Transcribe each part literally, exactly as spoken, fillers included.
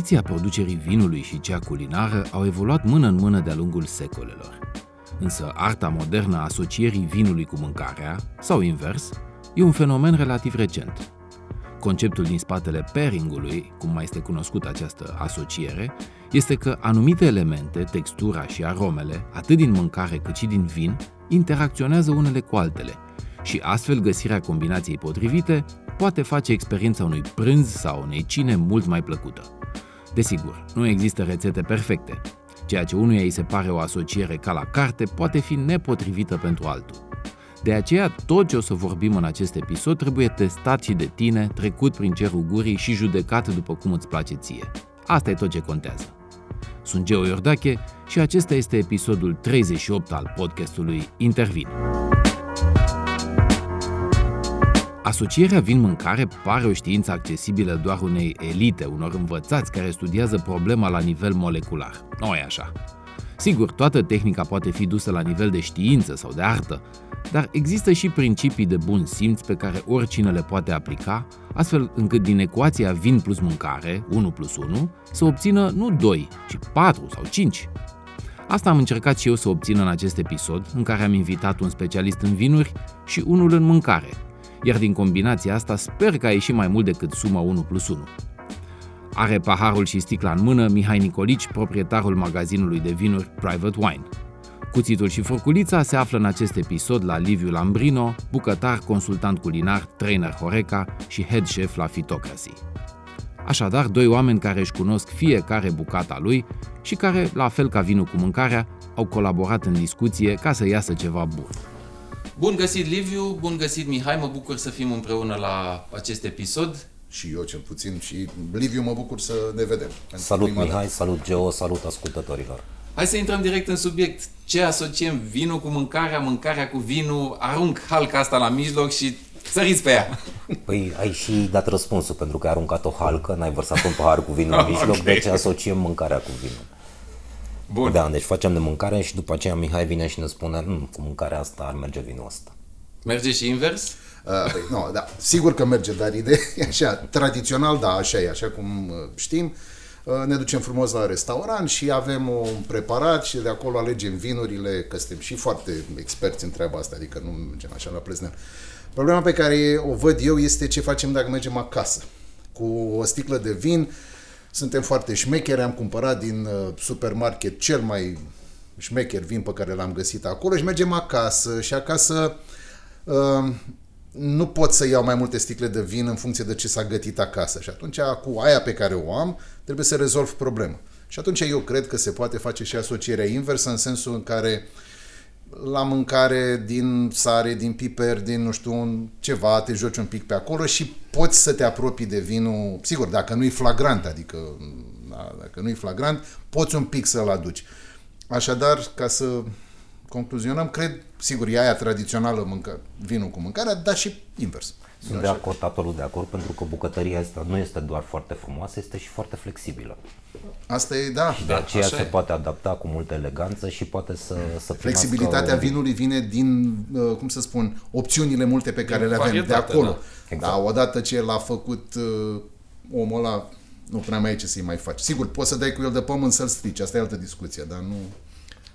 tradiția producerii vinului și cea culinară au evoluat mână în mână de-a lungul secolelor. Însă arta modernă a asocierii vinului cu mâncarea, sau invers, e un fenomen relativ recent. Conceptul din spatele pairing-ului, cum mai este cunoscută această asociere, este că anumite elemente, textura și aromele, atât din mâncare cât și din vin, interacționează unele cu altele și astfel găsirea combinației potrivite poate face experiența unui prânz sau unei cine mult mai plăcută. Desigur, nu există rețete perfecte. Ceea ce unuia îi se pare o asociere ca la carte poate fi nepotrivită pentru altul. De aceea, tot ce o să vorbim în acest episod trebuie testat și de tine, trecut prin cerul gurii și judecat după cum îți place ție. Asta e tot ce contează. Sunt Geo Iordache și acesta este episodul treizeci și opt al podcastului Intervin. Asocierea vin-mâncare pare o știință accesibilă doar unei elite, unor învățați care studiază problema la nivel molecular. Nu-i așa. Sigur, toată tehnica poate fi dusă la nivel de știință sau de artă, dar există și principii de bun simț pe care oricine le poate aplica, astfel încât din ecuația vin plus mâncare, unu plus unu, să obțină nu doi, ci patru sau cinci. Asta am încercat și eu să obțin în acest episod, în care am invitat un specialist în vinuri și unul în mâncare, iar din combinația asta sper că a ieșit mai mult decât suma unu plus unu. Are paharul și sticla în mână Mihai Nicolici, proprietarul magazinului de vinuri Private Wine. Cuțitul și furculița se află în acest episod la Liviu Lambrino, bucătar, consultant culinar, trainer Horeca și head chef la Fitocracy. Așadar, doi oameni care își cunosc fiecare bucata lui și care, la fel ca vinul cu mâncarea, au colaborat în discuție ca să iasă ceva bun. Bun găsit, Liviu! Bun găsit, Mihai! Mă bucur să fim împreună la acest episod. Și eu cel puțin, și Liviu, mă bucur să ne vedem. Salut, Mihai! Salut, Geo! Salut, ascultătorilor! Hai să intrăm direct în subiect. Ce asociem vinul cu mâncarea, mâncarea cu vinul? Arunc halca asta la mijloc și săriți pe ea. Păi ai și dat răspunsul, pentru că ai aruncat o halcă, n-ai vărsat un pahar cu vinul în mijloc, okay. Deci asociem mâncarea cu vinul. Bun. Da, deci facem de mâncare și după aceea Mihai vine și ne spune cu mâncarea asta ar merge vinul ăsta. Merge și invers? Uh, păi, nu, da, sigur că merge, dar ideea e așa, tradițional, da, așa e, așa cum știm. Ne ducem frumos la restaurant și avem un preparat și de acolo alegem vinurile, că suntem și foarte experți în treaba asta, adică nu mergem așa la plezneală. Problema pe care o văd eu este ce facem dacă mergem acasă. Cu o sticlă de vin, suntem foarte șmecheri, am cumpărat din supermarket cel mai șmecher vin pe care l-am găsit acolo și mergem acasă și acasă... Uh, nu pot să iau mai multe sticle de vin în funcție de ce s-a gătit acasă și atunci cu aia pe care o am trebuie să rezolv problema. Și atunci eu cred că se poate face și asocierea inversă în sensul în care la mâncare din sare, din piper, din nu știu un ceva, te joci un pic pe acolo și poți să te apropii de vinul, sigur, dacă nu-i flagrant, adică da, dacă nu-i flagrant, poți un pic să-l aduci. Așadar, ca să concluzionăm, cred, sigur, e aia tradițională mâncă, vinul cu mâncarea, dar și invers. Sunt de acord, totul de acord, pentru că bucătăria asta nu este doar foarte frumoasă, este și foarte flexibilă. Asta e, da. Și de da, aceea se e. poate adapta cu multă eleganță și poate să... să Flexibilitatea o... vinului vine din, cum să spun, opțiunile multe pe care din le avem de acolo. Da. Exact. Dar odată ce l-a făcut omul ăla, nu prea mai e ce să-i mai faci. Sigur, poți să dai cu el de pământ să-l strici, asta e altă discuție, dar nu...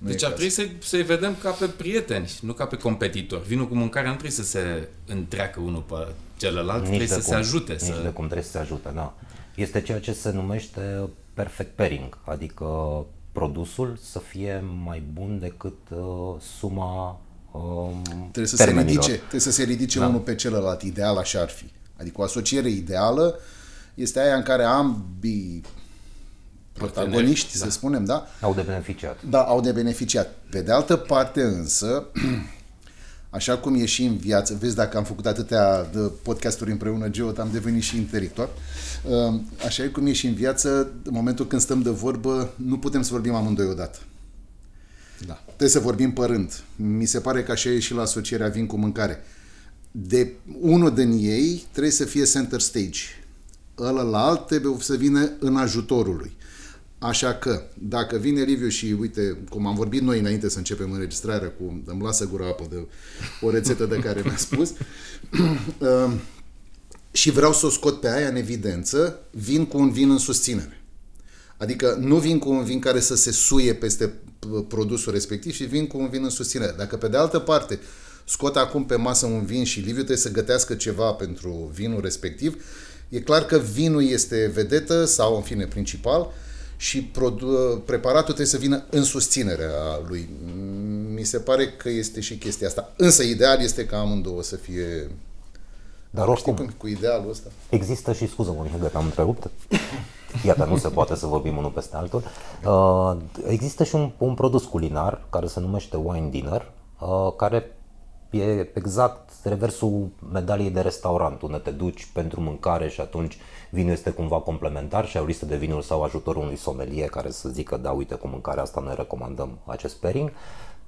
Deci ar trebui să, să-i vedem ca pe prieteni, nu ca pe competitori. Vinul cu mâncarea nu trebuie să se întreacă unul pe celălalt, nici trebuie să cum, se ajute. Nici să... de cum trebuie să se ajute, da. Este ceea ce se numește perfect pairing, adică produsul să fie mai bun decât uh, suma um, trebuie să termenilor. Se ridice, trebuie să se ridice da. Unul pe celălalt, ideal așa ar fi. Adică o asociere ideală este aia în care ambii... protagoniști, da. Să spunem, da? Au de beneficiat. Da, au de beneficiat. Pe de altă parte însă, așa cum e și în viață, vezi dacă am făcut atâtea podcasturi împreună, Geo, am devenit și intelectual, așa cum e și în viață, în momentul când stăm de vorbă, nu putem să vorbim amândoi odată. Da. Trebuie să vorbim pe rând. Mi se pare că așa e și la asocierea vin cu mâncare. De unul din ei trebuie să fie center stage. Ălălalt trebuie să vină în ajutorul lui. Așa că, dacă vine Liviu și, uite, cum am vorbit noi înainte să începem înregistrarea cu îmi lasă gura apă de o rețetă de care mi-a spus și vreau să o scot pe aia în evidență, vin cu un vin în susținere. Adică nu vin cu un vin care să se suie peste produsul respectiv și vin cu un vin în susținere. Dacă pe de altă parte scot acum pe masă un vin și Liviu trebuie să gătească ceva pentru vinul respectiv, e clar că vinul este vedetă sau în fine principal și produ- preparatul trebuie să vină în susținerea lui. Mi se pare că este și chestia asta. Însă ideal este ca amândouă să fie... Dar oricum, cum, cu idealul ăsta. Există și, scuză-mă, Mihai, că am întrerupt. Iată, nu se poate să vorbim unul peste altul. Uh, există și un, un produs culinar care se numește wine dinner, uh, care e exact reversul medaliei de restaurant, unde te duci pentru mâncare și atunci vinul este cumva complementar și ai o listă de vinuri sau ajutorul unui sommelier care să zică, da, uite, cu mâncarea asta noi recomandăm acest pairing.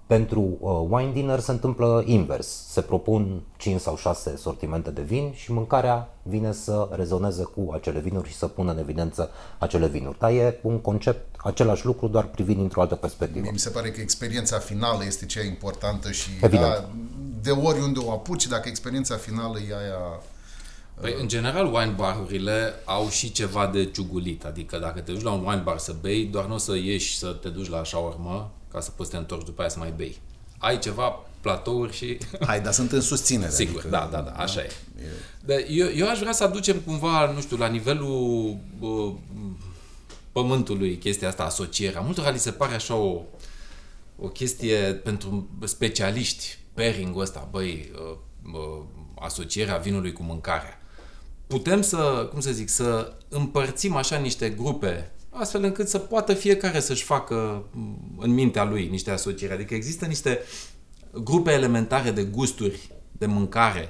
Pentru wine dinner se întâmplă invers, se propun cinci sau șase sortimente de vin și mâncarea vine să rezoneze cu acele vinuri și să pună în evidență acele vinuri. Dar e un concept, același lucru, doar privind într-o altă perspectivă. Mi se pare că experiența finală este cea importantă și a, de oriunde o apuci, dacă experiența finală e aia... Păi, în general, wine barurile au și ceva de ciugulit, adică dacă te duci la un wine bar să bei, doar nu o să ieși să te duci la shawarma, ca să poți să te întorci după aia să mai bei. Ai ceva platouri și... Hai, dar sunt în susținere. Sigur, adică, da, da, da, așa da? e. Dar eu, eu aș vrea să aducem cumva, nu știu, la nivelul uh, pământului chestia asta, asocierea. Multora li se pare așa o, o chestie pentru specialiști, pairing-ul ăsta, băi, uh, uh, asocierea vinului cu mâncarea. Putem să, cum să zic, să împărțim așa niște grupe astfel încât să poată fiecare să-și facă în mintea lui niște asocieri. Adică există niște grupe elementare de gusturi de mâncare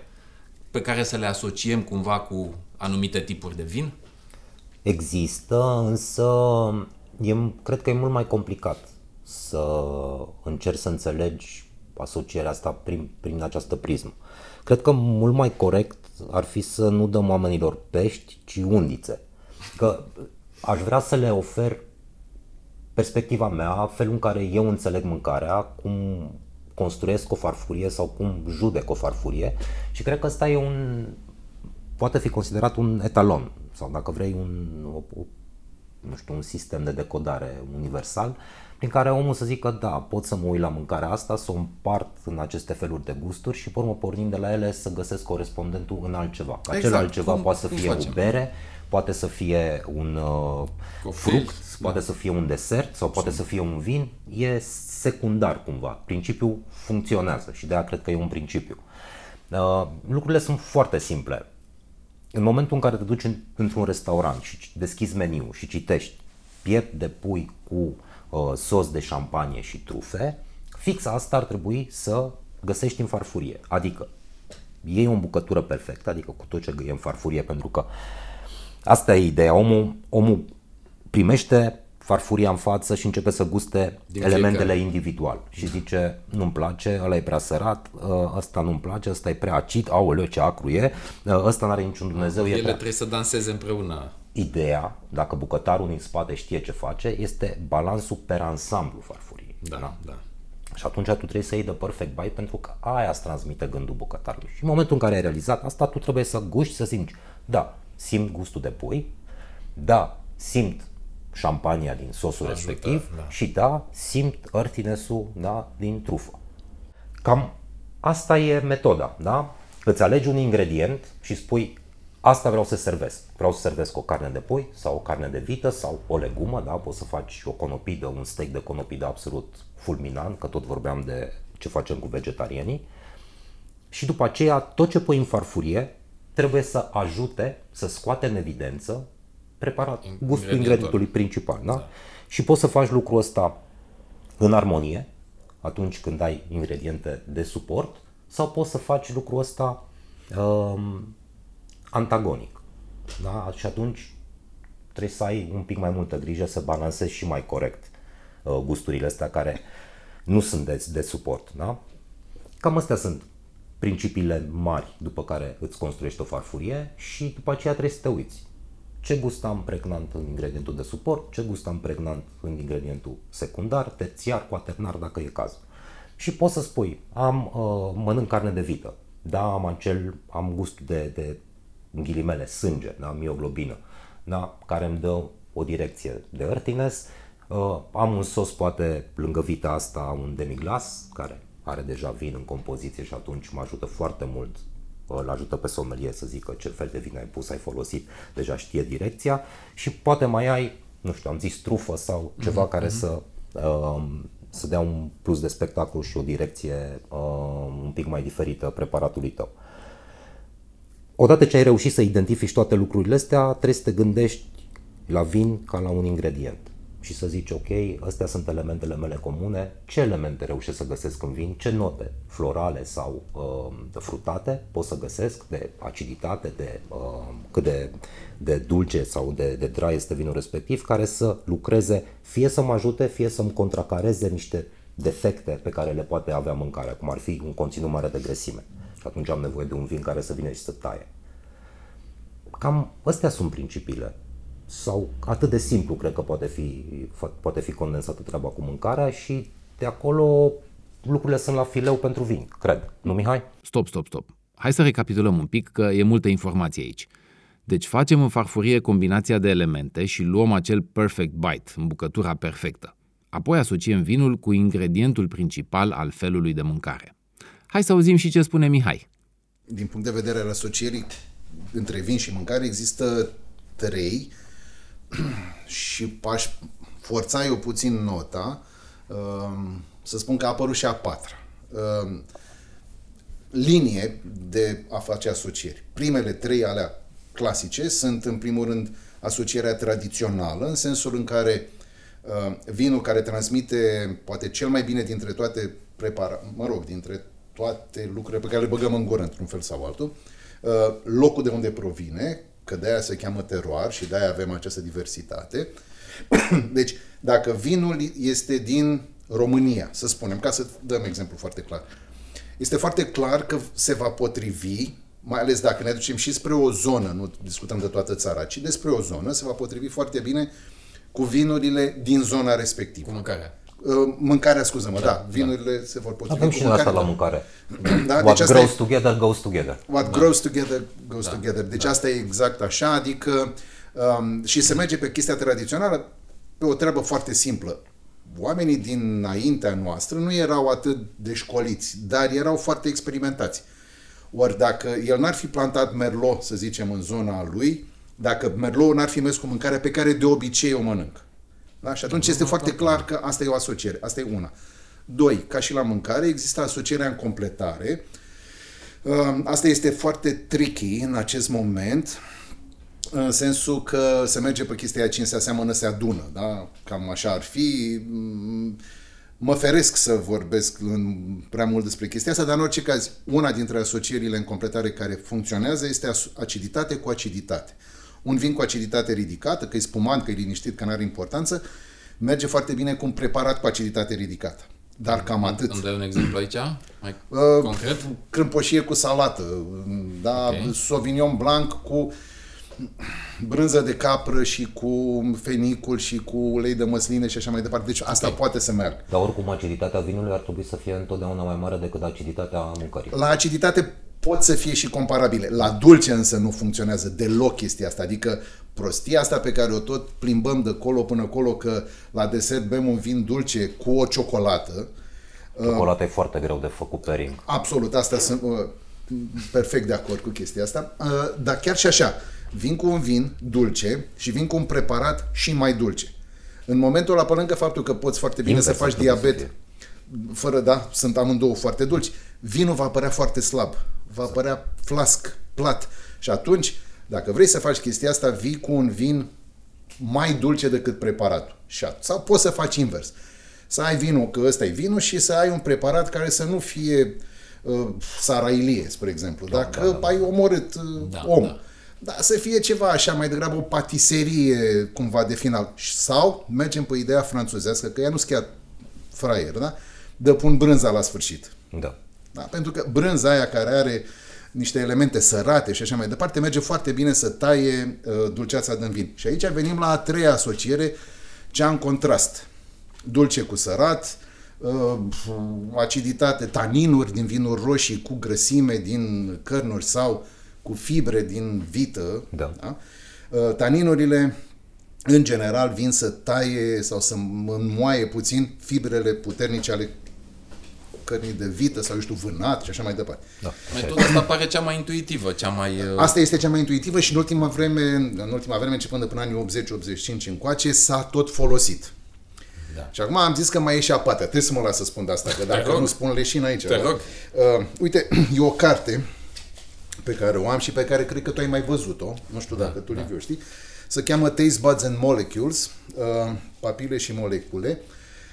pe care să le asociem cumva cu anumite tipuri de vin? Există, însă eu cred că e mult mai complicat să încerci să înțelegi asocierea asta prin, prin această prismă. Cred că mult mai corect ar fi să nu dăm oamenilor pești, ci undițe. Că... Aș vrea să le ofer perspectiva mea, felul în care eu înțeleg mâncarea, cum construiesc o farfurie sau cum judec o farfurie și cred că ăsta e un, poate fi considerat un etalon sau dacă vrei un, o, nu știu, un sistem de decodare universal prin care omul să zică da, pot să mă uit la mâncarea asta, să o împart în aceste feluri de gusturi și pe urmă pornind de la ele să găsesc corespondentul în altceva. Acel exact. altceva cum, poate să fie o bere, poate să fie un uh, fruct, poate da. să fie un desert sau poate Sim. să fie un vin, e secundar cumva. Principiul funcționează și de-aia cred că e un principiu. Uh, lucrurile sunt foarte simple. În momentul în care te duci în, într-un restaurant și deschizi meniu și citești piept de pui cu uh, sos de șampanie și trufe, fix asta ar trebui să găsești în farfurie. Adică iei o bucătură perfectă, adică cu tot ce e în farfurie, pentru că asta e ideea, omul, omul primește farfuria în față și începe să guste din elementele fiecare. Individual și zice nu-mi place, ăla e prea sărat, ăsta nu-mi place, ăsta e prea acid, aoleu ce acru e, ăsta n-are niciun Dumnezeu. Ele e prea... trebuie să danseze împreună. Ideea, dacă bucătarul din spate știe ce face, este balansul per ansamblu farfurii. Da, da. da. Și atunci tu trebuie să iei de perfect bite pentru că aia îți transmite gândul bucătarului. Și în momentul în care ai realizat asta, tu trebuie să guști, să simți, da, simt gustul de pui, da, simt șampania din sosul Ajută, respectiv da. și da, simt earthiness-ul da, din trufă. Cam asta e metoda, da? Îți alegi un ingredient și spui asta vreau să servesc. Vreau să servesc o carne de pui sau o carne de vită sau o legumă, da? Poți să faci o conopidă, un steak de conopidă absolut fulminant, că tot vorbeam de ce facem cu vegetarianii. Și după aceea tot ce pui în farfurie trebuie să ajute să scoate în evidență preparat, gustul ingredientului principal. Da? Da. Și poți să faci lucrul ăsta în armonie, atunci când ai ingrediente de suport, sau poți să faci lucrul ăsta um, antagonic. Da? Și atunci trebuie să ai un pic mai multă grijă să balancezi și mai corect uh, gusturile astea care nu sunt de, de suport. Da? Cam astea sunt principiile mari după care îți construiești o farfurie și după aceea trebuie să te uiți. Ce gust am pregnant în ingredientul de suport, ce gust am pregnant în ingredientul secundar, terțiar, cuaternar dacă e cazul. Și poți să spui, am uh, mănânc carne de vită, da, am acel, am gust de, de în ghilimele, sânge, da, mioglobină, da, care îmi dă o direcție de earthiness. Uh, am un sos poate lângă vita asta, un demi-glas, care are deja vin în compoziție și atunci mă ajută foarte mult. Îl ajută pe sommelier să zică ce fel de vin ai pus, ai folosit, deja știe direcția și poate mai ai, nu știu, am zis trufă sau ceva mm-hmm. care să, uh, să dea un plus de spectacol și o direcție uh, un pic mai diferită preparatului tău. Odată ce ai reușit să identifici toate lucrurile astea, trebuie să te gândești la vin ca la un ingredient și să zici, ok, astea sunt elementele mele comune, ce elemente reușesc să găsesc în vin, ce note florale sau uh, frutate pot să găsesc, de aciditate, de uh, cât de, de dulce sau de, de dry este vinul respectiv, care să lucreze, fie să mă ajute, fie să-mi contracareze niște defecte pe care le poate avea mâncarea, cum ar fi un conținut mare de grăsime. Și atunci am nevoie de un vin care să vină și să taie. Cam astea sunt principiile. Sau atât de simplu cred că poate fi, poate fi condensată treaba cu mâncarea și de acolo lucrurile sunt la fileu pentru vin, cred. Nu, Mihai? Stop, stop, stop. Hai să recapitulăm un pic, că e multă informație aici. Deci facem în farfurie combinația de elemente și luăm acel perfect bite, în bucătura perfectă. Apoi asociem vinul cu ingredientul principal al felului de mâncare. Hai să auzim și ce spune Mihai. Din punct de vedere al asocierii între vin și mâncare există trei și aș forța eu puțin nota, să spun că a apărut și a patra linie de a face asocieri. Primele trei alea clasice sunt în primul rând asocierea tradițională, în sensul în care vinul care transmite poate cel mai bine dintre toate prepara, mă rog, dintre toate lucrurile pe care le băgăm în gură într-un fel sau altul, locul de unde provine, că de-aia se cheamă terroir și de-aia avem această diversitate. Deci, dacă vinul este din România, să spunem, ca să dăm exemplu foarte clar, este foarte clar că se va potrivi, mai ales dacă ne ducem și spre o zonă, nu discutăm de toată țara, ci despre o zonă, se va potrivi foarte bine cu vinurile din zona respectivă. Cu mâncarea. Mâncarea, scuză-mă, da, da vinurile da. se vor potrivi. Avem și noi asta la mâncare. Da, What deci asta grows e... together, goes together. What da. grows together, goes da. together. Deci da. asta e exact așa, adică um, și se merge pe chestia tradițională pe o treabă foarte simplă. Oamenii dinaintea noastră nu erau atât de școliți, dar erau foarte experimentați. Ori dacă el n-ar fi plantat Merlot, să zicem, în zona lui, dacă Merlot n-ar fi mers cu mâncarea pe care de obicei o mănânc. Da? Și atunci este foarte clar că asta e o asociere. Asta e una. Doi, ca și la mâncare, există asocierea în completare. Asta este foarte tricky în acest moment, în sensul că se merge pe chestia cine se aseamănă, se adună. Da? Cam așa ar fi. Mă feresc să vorbesc prea mult despre chestia asta, dar în orice caz, una dintre asocierile în completare care funcționează este aciditate cu aciditate. Un vin cu aciditate ridicată, că e spumant, că e liniștit, că n-are importanță, merge foarte bine cu un preparat cu aciditate ridicată. Dar cam atât. Îmi dai un exemplu aici? Mai uh, concret? Crâmpoșie cu salată, da, okay. Sauvignon Blanc cu brânză de capră și cu fenicul și cu ulei de măsline și așa mai departe. Deci asta okay. poate să meargă. Dar oricum aciditatea vinului ar trebui să fie întotdeauna mai mare decât aciditatea mâncării. La aciditate pot să fie și comparabile. La dulce însă nu funcționează deloc chestia asta. Adică prostia asta pe care o tot plimbăm de colo până colo că la desert bem un vin dulce cu o ciocolată. Ciocolata uh, e foarte greu de făcut pairing. Absolut, asta sunt uh, perfect de acord cu chestia asta. Uh, dar chiar și așa, vin cu un vin dulce și vin cu un preparat și mai dulce. În momentul ăla, pe lângă faptul că poți foarte bine Invers să faci diabet, să fără da, sunt amândouă foarte dulci, vinul va părea foarte slab. Va părea flasc, plat. Și atunci, dacă vrei să faci chestia asta, vii cu un vin mai dulce decât preparatul. Sau poți să faci invers. Să ai vinul, că ăsta e vinul, și să ai un preparat care să nu fie uh, sarailie, spre exemplu. Da, dacă da, da, da. ai omorât uh, da, om. Da. Dar să fie ceva așa, mai degrabă o patiserie cumva de final. Sau mergem pe ideea franțuzească, că ea nu-s chiar fraier, da? Dă pun brânza la sfârșit. Da. Da, pentru că brânza aia care are niște elemente sărate și așa mai departe merge foarte bine să taie uh, dulceața din vin. Și aici venim la a treia asociere, cea în contrast. Dulce cu sărat, uh, aciditate, taninuri din vinuri roșii cu grăsime din cărnuri sau cu fibre din vită. Da. Da? Uh, taninurile în general vin să taie sau să înmoaie puțin fibrele puternice ale cărnii de vită sau, eu știu, vânat și așa mai departe. Da. Metoda asta pare cea mai intuitivă, cea mai... Asta este cea mai intuitivă și în ultima vreme, în ultima vreme, începând de până anii optzeci optzeci și cinci încoace, s-a tot folosit. Da. Și acum am zis că mai e și a patra. Trebuie să mă las să spun de asta, că dacă nu spun leșină aici. Te rog. Uh, uite, e o carte pe care o am și pe care cred că tu ai mai văzut-o, nu știu dacă da, tu, da. Liviu, știi, se cheamă Taste Buds and Molecules, uh, papile și molecule.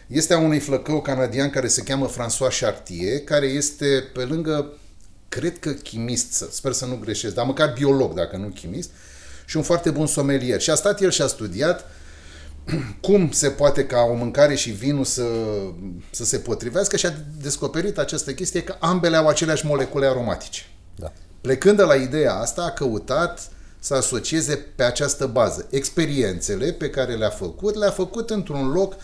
Este a unui flăcău canadian care se cheamă François Chartier, care este pe lângă, cred că chimist, sper să nu greșesc, dar măcar biolog, dacă nu chimist, și un foarte bun somelier. Și a stat el și a studiat cum se poate ca o mâncare și vinul să, să se potrivească și a descoperit această chestie că ambele au aceleași molecule aromatice. Da. Plecând de la ideea asta, a căutat să asocieze pe această bază. Experiențele pe care le-a făcut, le-a făcut într-un loc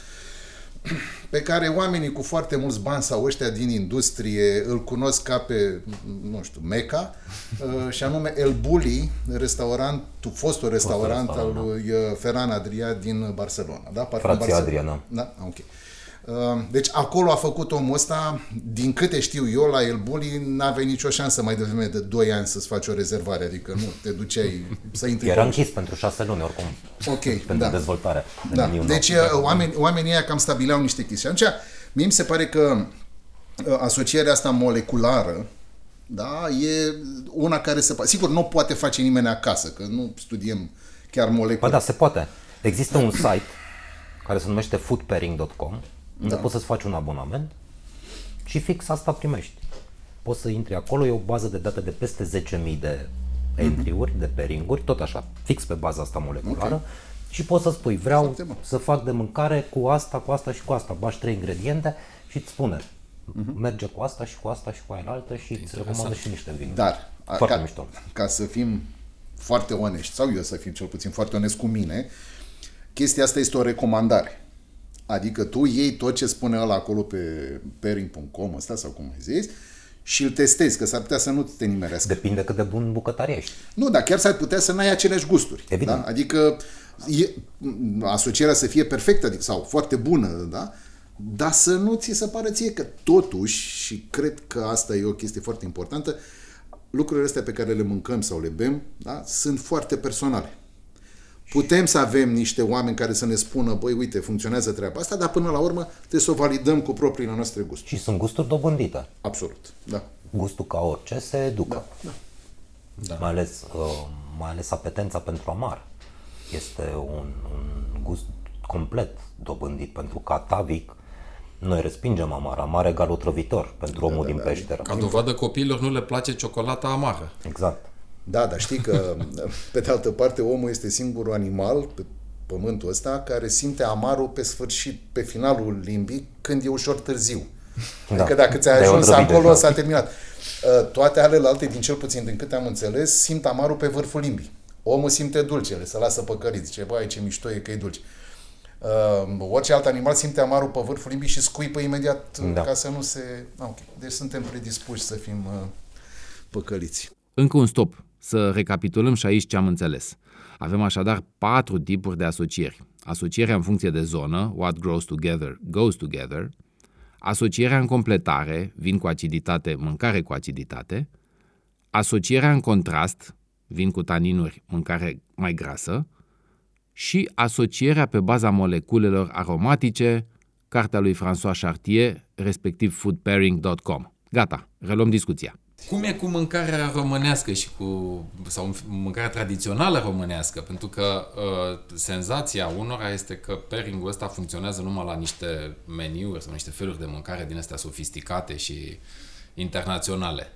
pe care oamenii cu foarte mulți bani sau ăștia din industrie îl cunosc ca pe, nu știu, Meca, și anume El Bulli, restaurant, fostul restaurant al lui Ferran Adrià din Barcelona. Da? Frații Adrià, da. Da? Ok. Deci acolo a făcut omul ăsta, din câte știu eu, la El Bulli n-avea nicio șansă mai devreme de doi ani să-ți faci o rezervare, adică nu, te duceai să intri. Era închis pentru șase luni oricum, okay, pentru da. dezvoltare. Da. De deci oameni, oamenii ăia cam stabileau niște chestii. Și atunci, mie mi se pare că asocierea asta moleculară, da, e una care se poate. Sigur, nu poate face nimeni acasă, că nu studiem chiar molecule. Ba da, se poate. Există un site care se numește food pairing punct com. Da. Poți să-ți faci un abonament și fix asta primești. Poți să intri acolo, e o bază de date de peste zece mii de entry-uri, mm-hmm. de pairing-uri, tot așa, fix pe baza asta moleculară. Okay. Și poți să spui, vreau Exactement. să fac de mâncare cu asta, cu asta și cu asta. Bași trei ingrediente și îți spune, mm-hmm. merge cu asta și cu asta și cu aia altă și îți recomandă și niște vinuri. Dar, foarte ca, mișto. Ca să fim foarte onești, sau eu să fim cel puțin foarte onest cu mine, chestia asta este o recomandare. Adică tu iei tot ce spune ăla acolo pe pairing punct com ăsta sau cum ai zis și îl testezi, că s-ar putea să nu te nimerească. Depinde cât de bun bucătar ești. Nu, dar chiar s-ar putea să n-ai aceleași gusturi. Evident. Da? Adică e, asocierea să fie perfectă sau foarte bună, da? Dar să nu ți se pară ție că totuși, și cred că asta e o chestie foarte importantă, lucrurile astea pe care le mâncăm sau le bem, da? Sunt foarte personale. Putem să avem niște oameni care să ne spună, băi, uite, funcționează treaba asta, dar până la urmă trebuie să o validăm cu propriile noastre gusturi. Și sunt gusturi dobândite. Absolut, da. Gustul ca orice se educă. Da. Da. Mai ales, uh, mai ales apetența pentru amar. Este un, un gust complet dobândit, pentru că atavic noi respingem amar, amar egal otrăvitor pentru omul da, da, din da, peșteră. Ca dovadă copiilor nu le place ciocolata amară. Exact. Da, dar știi că, pe de altă parte, omul este singurul animal pe pământul ăsta care simte amarul pe sfârșit, pe finalul limbii, când e ușor târziu. Da. Adică dacă ți-a ajuns acolo, s-a terminat. Toate alelalte, din cel puțin din câte am înțeles, simt amarul pe vârful limbii. Omul simte dulcele, se lasă păcărit, zice, băi, ce mișto e că e dulce. Uh, orice alt animal simte amarul pe vârful limbii și scuipă imediat da. ca să nu se... Ah, okay. Deci suntem predispuși să fim uh, păcăliți. Încă un stop. Să recapitulăm și aici ce am înțeles. Avem așadar patru tipuri de asocieri. Asocierea în funcție de zonă, what grows together, goes together. Asocierea în completare, vin cu aciditate, mâncare cu aciditate. Asocierea în contrast, vin cu taninuri, mâncare mai grasă. Și asocierea pe baza moleculelor aromatice, cartea lui François Chartier, respectiv food pairing punct com. Gata, reluăm discuția. Cum e cu mâncarea românească și cu, sau mâncarea tradițională românească? Pentru că uh, senzația unora este că pairing-ul ăsta funcționează numai la niște meniuri sau niște feluri de mâncare din astea sofisticate și internaționale.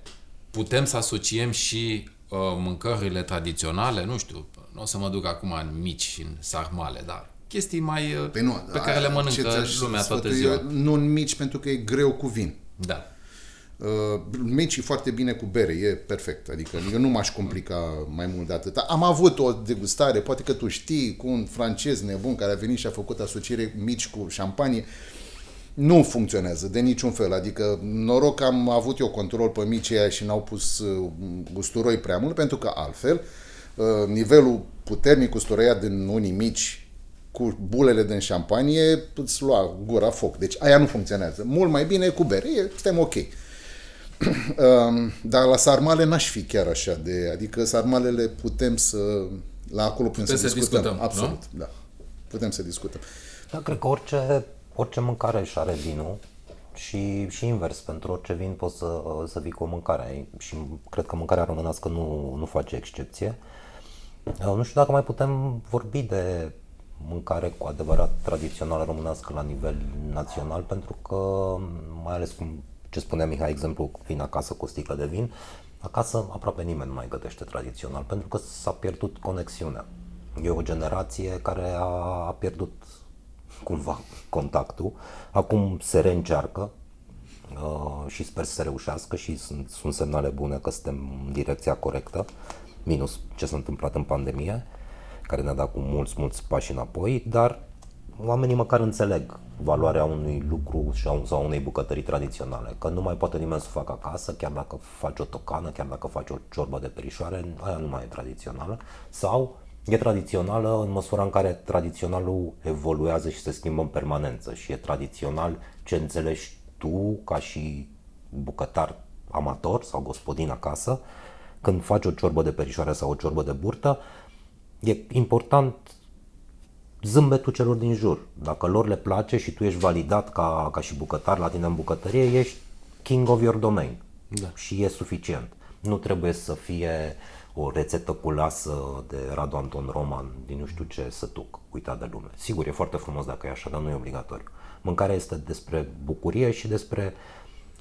Putem să asociem și uh, mâncările tradiționale, nu știu, nu o să mă duc acum în mici și în sarmale, dar chestii mai uh, pe, nu, pe care le mănâncă lumea toată ziua. Nu în mici pentru că e greu cu vin. Da. Uh, mici foarte bine cu bere, e perfect. Adică eu nu m-aș complica mai mult de atât. Am avut o degustare, poate că tu știi, cu un francez nebun care a venit și a făcut asociere mici cu șampanie. Nu funcționează de niciun fel. Adică noroc că am avut eu control pe micii aia și n-au pus usturoi prea mult, pentru că altfel uh, nivelul puternic usturoiat din unii mici cu bulele din șampanie îți lua gura foc. Deci aia nu funcționează. Mult mai bine cu bere. Suntem ok. Dar la sarmale n-aș fi chiar așa de... Adică sarmalele putem să... La acolo putem, putem să, să discutăm. discutăm absolut, nu? Da. Putem să discutăm. Da, cred că orice, orice mâncare își are vinul și, și invers. Pentru orice vin poți să, să vii cu o mâncare. Și cred că mâncarea românească nu, nu face excepție. Nu știu dacă mai putem vorbi de mâncare cu adevărat tradițională românească la nivel național, pentru că, mai ales cum ce spunea Mihai, exemplu, vin acasă cu o sticlă de vin, acasă aproape nimeni nu mai gătește tradițional, pentru că s-a pierdut conexiunea. E o generație care a pierdut cumva contactul, acum se reîncearcă uh, și sper să se reușească și sunt, sunt semnale bune că suntem în direcția corectă, minus ce s-a întâmplat în pandemie, care ne-a dat cu mulți, mulți pași înapoi, dar oamenii măcar înțeleg valoarea unui lucru sau unei bucătării tradiționale, că nu mai poate nimeni să facă acasă, chiar dacă faci o tocană, chiar dacă faci o ciorbă de perișoare, aia nu mai e tradițională, sau e tradițională în măsura în care tradiționalul evoluează și se schimbă în permanență și e tradițional ce înțelegi tu ca și bucătar amator sau gospodin acasă, când faci o ciorbă de perișoare sau o ciorbă de burtă, e important zâmbetul celor din jur. Dacă lor le place și tu ești validat ca, ca și bucătar la tine în bucătărie, ești king of your domain. Da. Și e suficient. Nu trebuie să fie o rețetă culasă de Radu Anton Roman din nu știu ce sătuc, uitat de lume. Sigur, e foarte frumos dacă e așa, dar nu e obligatoriu. Mâncarea este despre bucurie și despre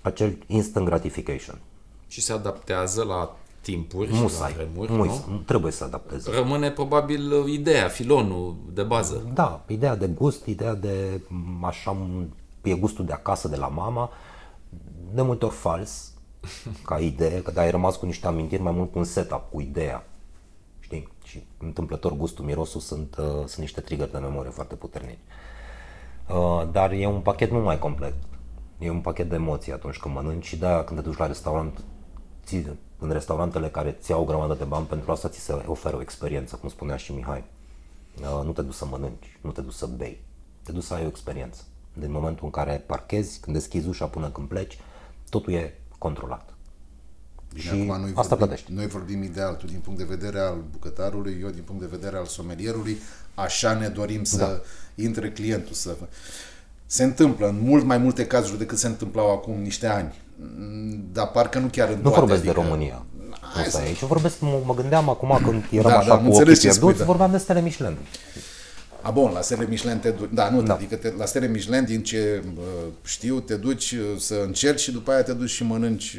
acel instant gratification. Și se adaptează la timpuri Musai. și la vremuri, Musai. nu? Trebuie să adapteze. Rămâne probabil ideea, filonul de bază. Da, ideea de gust, ideea de așa, e gustul de acasă, de la mama, de multe ori fals, ca idee, că da, ai rămas cu niște amintiri mai mult cu un setup, cu ideea, știi? Și întâmplător gustul, mirosul sunt, uh, sunt niște trigger de memorie foarte puternici. Uh, dar e un pachet mult mai complet, e un pachet de emoții atunci când mănânci și de-aia când te duci la restaurant, ții în restaurantele care ți iau o grămadă de bani, pentru asta ți se oferă o experiență, cum spunea și Mihai. Nu te duci să mănânci, nu te duci să bei, te duci să ai o experiență. Din momentul în care parchezi, când deschizi ușa până când pleci, totul e controlat. Bine, și acum noi asta vorbim, noi vorbim ideal, tu din punct de vedere al bucătarului, eu din punct de vedere al somelierului, așa ne dorim să da. intre clientul. Să... Se întâmplă în mult mai multe cazuri decât se întâmplau acum niște ani. Dar parcă nu chiar în Nu toate, vorbesc adică... de România. Asta e. Și vorbesc, mă, mă gândeam acum când eram da, așa da, cu ochii pierduți, da. vorbeam de stele Michelin. A, bun, la stele Michelin te duci, da, nu, da. adică te, la stele Michelin, din ce știu, te duci să încerci și după aia te duci și mănânci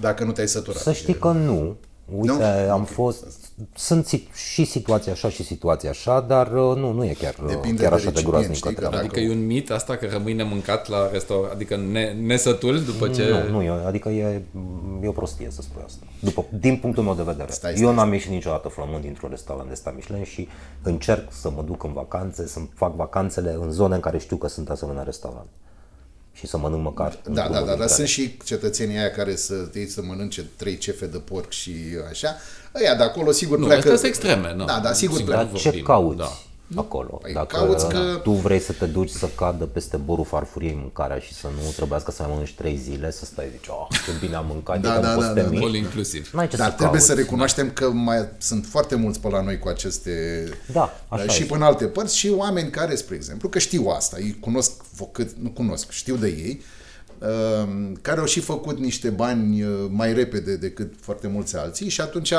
dacă nu te-ai săturat. Să știi că nu. Uite, nu? am okay. fost, sunt și situații așa și situații așa, dar nu, nu e chiar, chiar așa de, de groaznică. Adică, adică e un mit asta că rămâi nemâncat la restaurant, adică ne, nesătul după ce... Nu, nu, adică e, e o prostie să spui asta, după, din punctul meu de vedere. Stai, stai, stai. Eu n-am ieșit niciodată flămând dintr-un restaurant de ăsta Michelin și încerc să mă duc în vacanțe, să fac vacanțele în zone în care știu că sunt asemenea restaurant. Și să mănânc măcar... Da, da, da, dar sunt și cetățenii aia care să iei să mănânce trei cefe de porc și așa. Aia de acolo sigur nu, pleacă... Nu, astea extreme, nu. Da, da, sigur, sigur pleacă. Dar ce cauți da. acolo? Păi dacă că... tu vrei să te duci să cadă peste borul farfuriei mâncarea și să nu trebuiască să mai mănânci trei zile, să stai zici, oh, când bine am mâncat, da, da, da, da, da. inclusiv. Dar să trebuie cauți, să recunoaștem da. că mai sunt foarte mulți pe la noi cu aceste... Da, așa și până alte părți și oameni care, spre exemplu, că știu asta, îi cunosc Cât, nu cunosc, știu de ei, care au și făcut niște bani mai repede decât foarte mulți alții și atunci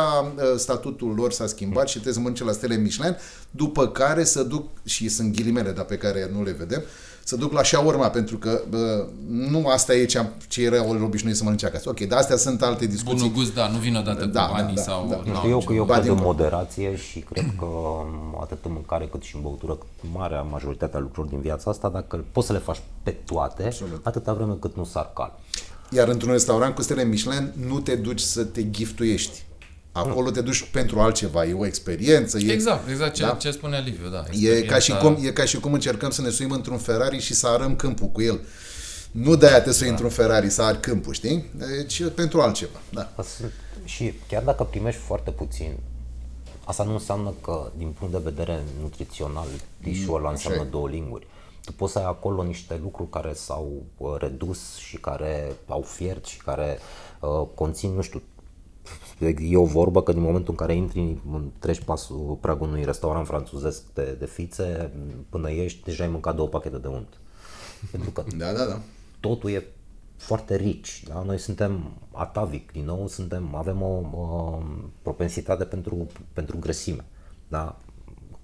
statutul lor s-a schimbat și trebuie să mănânce la stele Michelin, după care să duc, și sunt ghilimele, dar pe care nu le vedem, să duc la shawarma, pentru că bă, nu asta e ce, ce era obișnuit să mănânce acasă. Ok, dar astea sunt alte discuții. Bunul gust, da, nu vin odată da, cu banii da, da, sau... Da, da. Eu, eu cred în moderație și cred că atât în mâncare cât și în băutură, marea majoritatea lucrurilor din viața asta, dacă poți să le faci pe toate, Absolut. atâta vreme cât nu s-ar cal. Iar într-un restaurant cu stele Michelin nu te duci să te giftuiești. Acolo te duci pentru altceva, e o experiență. E, exact, exact ce, da? ce spunea Liviu. Da, e, ca și cum, e ca și cum încercăm să ne suim într-un Ferrari și să arăm câmpul cu el. Nu de-aia te sui da. într-un Ferrari, să ar câmpul, știi? Deci pentru altceva. Da. Și chiar dacă primești foarte puțin, Asta nu înseamnă că, din punct de vedere nutrițional, dișul ăla înseamnă două linguri. Tu poți să ai acolo niște lucruri care s-au redus și care au fiert și care uh, conțin, nu știu, e o vorbă că din momentul în care intri, treci pasul pragul unui restaurant franțuzesc de, de fițe, până ieși, deja ai mâncat două pachete de unt. Pentru că da, da, da. Totul e foarte rici, da? Noi suntem atavic, din nou suntem, avem o, o propensitate pentru, pentru grăsime, da?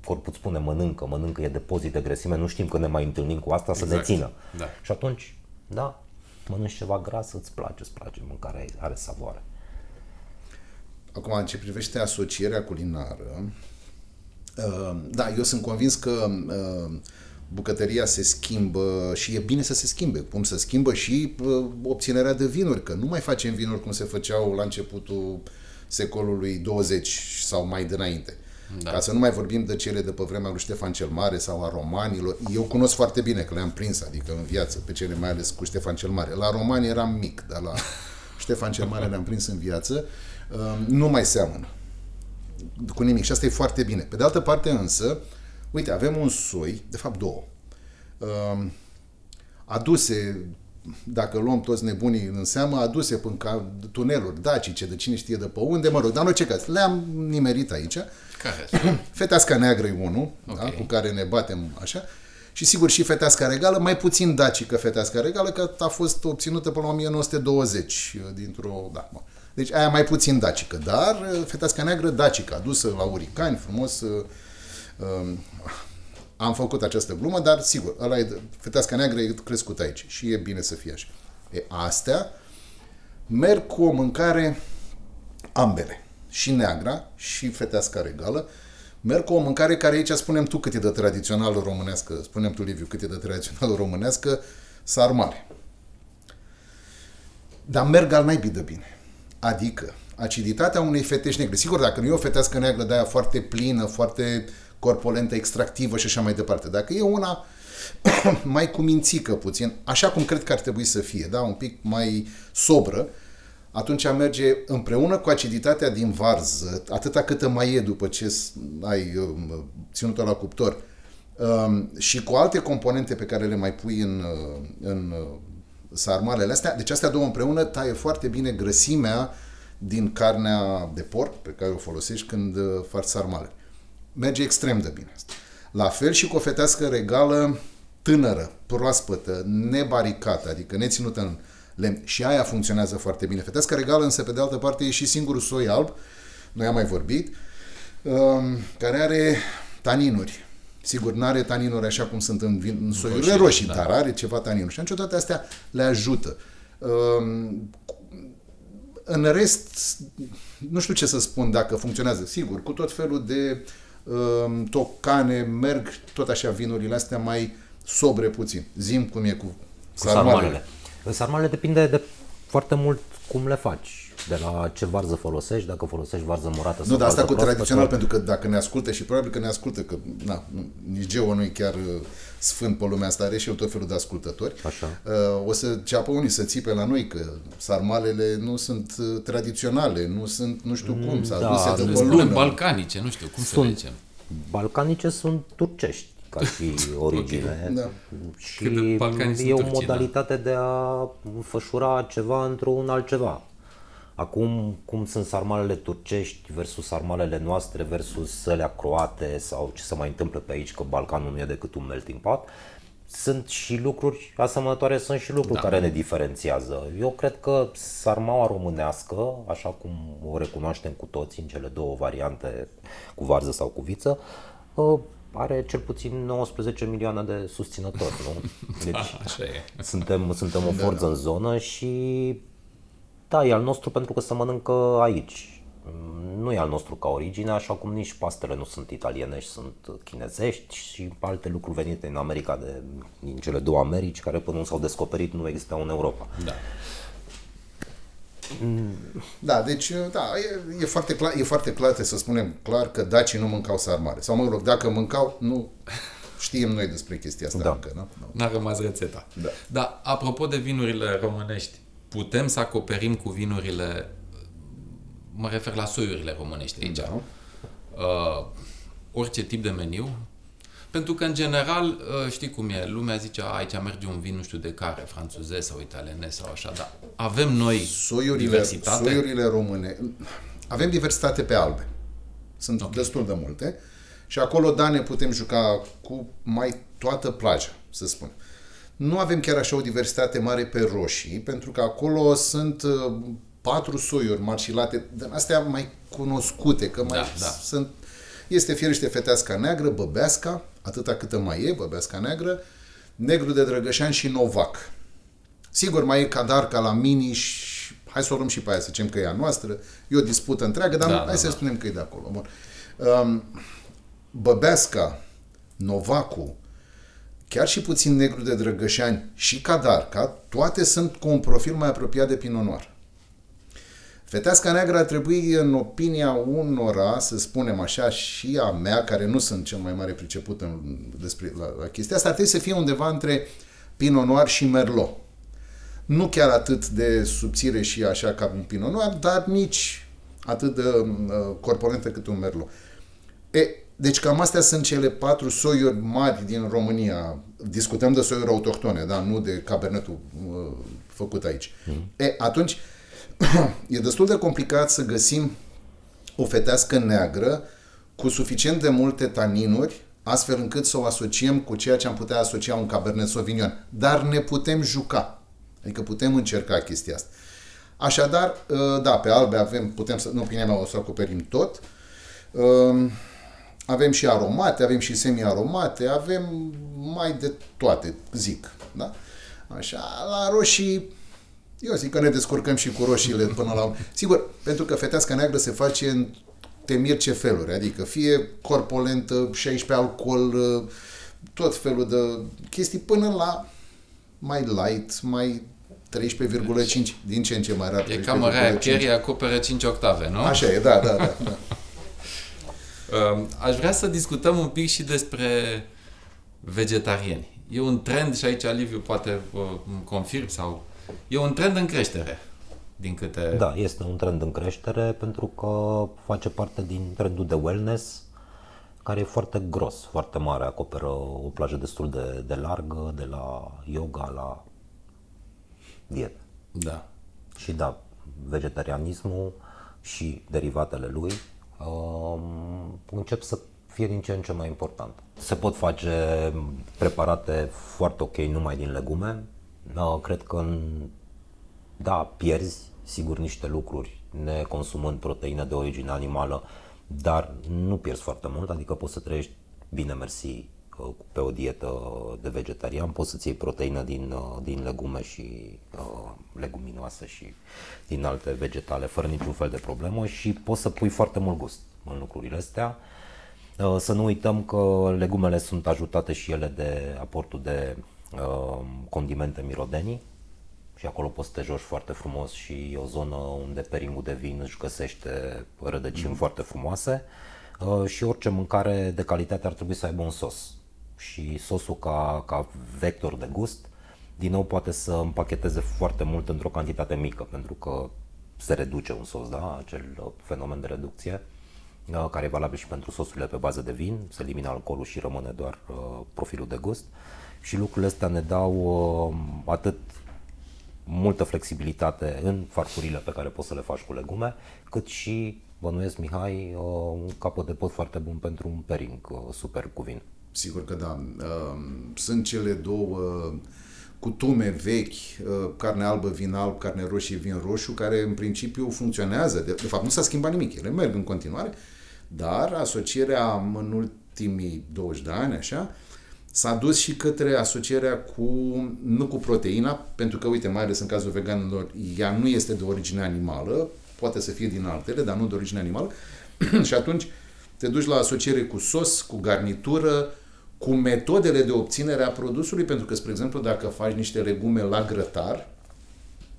Corpul spune mănâncă, mănâncă, e depozit de grăsime, nu știm când ne mai întâlnim cu asta, exact, să ne țină. Da. Și atunci, da, mănânci ceva gras, îți place, îți place, mâncarea are savoare. Acum, în ce privește asocierea culinară, uh, da, eu sunt convins că uh, bucătăria se schimbă și e bine să se schimbe, cum se schimbă și uh, obținerea de vinuri, că nu mai facem vinuri cum se făceau la începutul secolului douăzeci sau mai dinainte. Da. Ca să nu mai vorbim de cele de pe vremea lui Ștefan cel Mare sau a romanilor. Eu cunosc foarte bine, că le-am prins, adică în viață, pe cele mai ales cu Ștefan cel Mare. La romani eram mic, dar la Ștefan cel Mare le-am prins în viață. Nu mai seamănă cu nimic și asta e foarte bine. Pe de altă parte însă, uite, avem un soi, de fapt două, aduse, dacă luăm toți nebunii în seamă, aduse până ca tuneluri dacice, de cine știe de pe unde, mă rog, dar în orice caz, le-am nimerit aici. Care? Feteasca Neagră e unul, okay, da, cu care ne batem așa. Și sigur și Feteasca Regală, mai puțin dacică Feteasca Regală, că a fost obținută până la o mie nouă sute douăzeci dintr-o... Da, mă. Deci aia mai puțin dacică, dar Feteasca Neagră dacică, adusă la Uricani, frumos. Um, am făcut această glumă, dar sigur, ăla e, Feteasca Neagră e crescută aici și e bine să fie așa. E, astea merg cu o mâncare, ambele, și Neagra și Feteasca Regală, merg cu o mâncare care aici spunem tu cât e de tradițională românească, spunem tu, Liviu, cât e de tradițională românească, sarmale. Dar merg al naibii de bine. Adică aciditatea unei fetești negre. Sigur, dacă nu e o fetească neagră de aia foarte plină, foarte corpolentă, extractivă și așa mai departe. Dacă e una mai cumințică puțin, așa cum cred că ar trebui să fie, da? Un pic mai sobră, atunci merge împreună cu aciditatea din varză, atâta câtă mai e după ce ai ținut-o la cuptor, și cu alte componente pe care le mai pui în, în sarmalele astea. Deci astea două împreună taie foarte bine grăsimea din carnea de porc pe care o folosești când faci sarmale. Merge extrem de bine asta. La fel și cu o fetească regală tânără, proaspătă, nebaricată, adică neținută în lemn. Și aia funcționează foarte bine. Feteasca regală însă, pe de altă parte, e și singurul soi alb, noi am mai vorbit, care are taninuri. Sigur, n-are taninuri așa cum sunt în, vin, în soiurile roșii, roșii da. Dar are ceva taninuri. Și atunci toate astea le ajută. În rest, nu știu ce să spun dacă funcționează. Sigur, cu tot felul de tocane merg tot așa vinurile astea mai sobre puțin. Zim cum e cu, cu sarmalele. sarmalele. Sarmalele depinde de foarte mult cum le faci. De la ce varză folosești, dacă folosești varză morată sau... Nu, dar asta cu tradițional, pentru că dacă ne ascultă, și probabil că ne ascultă, că na, nici Geo nu e chiar sfânt pe lumea asta, are și eu tot felul de ascultători. Așa. O să ceapă unii să țipe la noi că sarmalele nu sunt tradiționale, nu sunt, nu știu cum, s-a da, adus de lună. Balcanice, nu știu, cum sunt, să zicem. Balcanice sunt turcești, ca și origine. Da. Și e o modalitate de a fășura ceva într-un altceva. Acum, cum sunt sarmalele turcești versus sarmalele noastre versus alea croate sau ce se mai întâmplă pe aici, că Balcanul nu e decât un melting pot, sunt și lucruri asemănătoare, sunt și lucruri da. Care ne diferențiază. Eu cred că sarmaua românească, așa cum o recunoaștem cu toți în cele două variante, cu varză sau cu viță, are cel puțin nouăsprezece milioane de susținători, nu? Deci da, așa e. Suntem, suntem o forță da, da. În zonă și... Da, e al nostru pentru că se mănâncă aici. Nu e al nostru ca origine, așa cum nici pastele nu sunt italiene și sunt chinezești și alte lucruri venite în America, de, din cele două Americi, care până nu s-au descoperit, nu existau în Europa. Da, da deci da, e, e foarte clar, e foarte clar, trebuie să spunem clar că dacii nu mâncau sarmale. Sau mă rog, dacă mâncau, nu... Știm noi despre chestia asta da. Încă, nu? N-a rămas rețeta. Da. Dar apropo de vinurile românești, putem să acoperim cu vinurile, mă refer la soiurile românești aici, da. uh, orice tip de meniu. Pentru că, în general, știi cum e, lumea zice, a, aici merge un vin nu știu de care, franțuzez sau italienez sau așa, dar avem noi soiurile, diversitate. Soiurile române, avem diversitate pe albe, sunt okay. destul de multe și acolo, da, ne putem juca cu mai toată plaja, să spun. Nu avem chiar așa o diversitate mare pe roșii, pentru că acolo sunt patru soiuri marșilate, din astea mai cunoscute, că mai da, da. sunt... Este firește Feteasca Neagră, Băbeasca, atâta câtă mai e, Băbeasca Neagră, Negru de Drăgășan și Novac. Sigur, mai e Cadarca la mini și hai să o luăm și pe aia, să zicem că e a noastră, e o dispută întreagă, dar da, hai da, să da. spunem că e de acolo. Bun. Um, Băbeasca, Novacul, chiar și puțin Negru de Drăgășan și Cadarca, toate sunt cu un profil mai apropiat de Pinot Noir. Feteasca Neagră ar trebui, în opinia unora, să spunem așa, și a mea, care nu sunt cel mai mare priceput în, despre, la, la chestia asta, ar trebui să fie undeva între Pinot Noir și Merlot. Nu chiar atât de subțire și așa ca un Pinot Noir, dar nici atât de uh, corporentă cât un Merlot. E, deci cam astea sunt cele patru soiuri mari din România. Discutăm de soiuri autohtone, da? Nu de cabernetul uh, făcut aici. Mm-hmm. E, atunci... E destul de complicat să găsim o fetească neagră cu suficient de multe taninuri, astfel încât să o asociem cu ceea ce am putea asocia un Cabernet Sauvignon. Dar ne putem juca. Adică putem încerca chestia asta. Așadar, da, pe albe avem, putem să, în opinia mea, o să acoperim tot. Avem și aromate, avem și semi-aromate, avem mai de toate, zic. Da? Așa, la roșii, eu zic că ne descurcăm și cu roșiile până la urmă. Sigur, pentru că feteasca neagră se face în temir ce feluri, adică fie corpolentă, șaisprezece alcool, tot felul de chestii, până la mai light, mai treisprezece virgulă cinci, din ce în ce mai rar. E cam rea, chiar acoperă cinci octave, nu? Așa e, da, da, da. da. Aș vrea să discutăm un pic și despre vegetariani. E un trend și aici Liviu poate confirm sau... E un trend în creștere, din câte... Da, este un trend în creștere pentru că face parte din trendul de wellness, care e foarte gros, foarte mare, acoperă o plajă destul de, de largă, de la yoga la dietă. Da. Și da, vegetarianismul și derivatele lui um, încep să fie din ce în ce mai important. Se pot face preparate foarte ok numai din legume. Da, cred că, da, pierzi, sigur, niște lucruri neconsumând proteine de origine animală, dar nu pierzi foarte mult, adică poți să trăiești bine, mersi, pe o dietă de vegetarian, poți să-ți iei proteină din, din legume și uh, leguminoase și din alte vegetale, fără niciun fel de problemă și poți să pui foarte mult gust în lucrurile astea. Uh, să nu uităm că legumele sunt ajutate și ele de aportul de... condimente mirodenii și acolo poți să te joci foarte frumos și o zonă unde peringul de vin își găsește rădăcini mm-hmm. foarte frumoase și orice mâncare de calitate ar trebui să aibă un sos și sosul ca, ca vector de gust din nou poate să împacheteze foarte mult într-o cantitate mică pentru că se reduce un sos, da? Acel fenomen de reducție care e valabil și pentru sosurile pe bază de vin, se elimină alcoolul și rămâne doar profilul de gust. Și lucrurile astea ne dau uh, atât multă flexibilitate în farfurile pe care poți să le faci cu legume, cât și, bănuiesc, Mihai, uh, un capăt de pot foarte bun pentru un pairing uh, super cu vin. Sigur că da. Uh, sunt cele două uh, cutume vechi, uh, carne albă, vin alb, carne roșie, vin roșu, care în principiu funcționează. De, de fapt, nu s-a schimbat nimic. Ele merg în continuare, dar asocierea în ultimii douăzeci de ani, așa, s-a dus și către asocierea cu, nu cu proteina, pentru că, uite, mai ales în cazul veganilor, ea nu este de origine animală, poate să fie din altele, dar nu de origine animală, și atunci te duci la asociere cu sos, cu garnitură, cu metodele de obținere a produsului, pentru că, spre exemplu, dacă faci niște legume la grătar,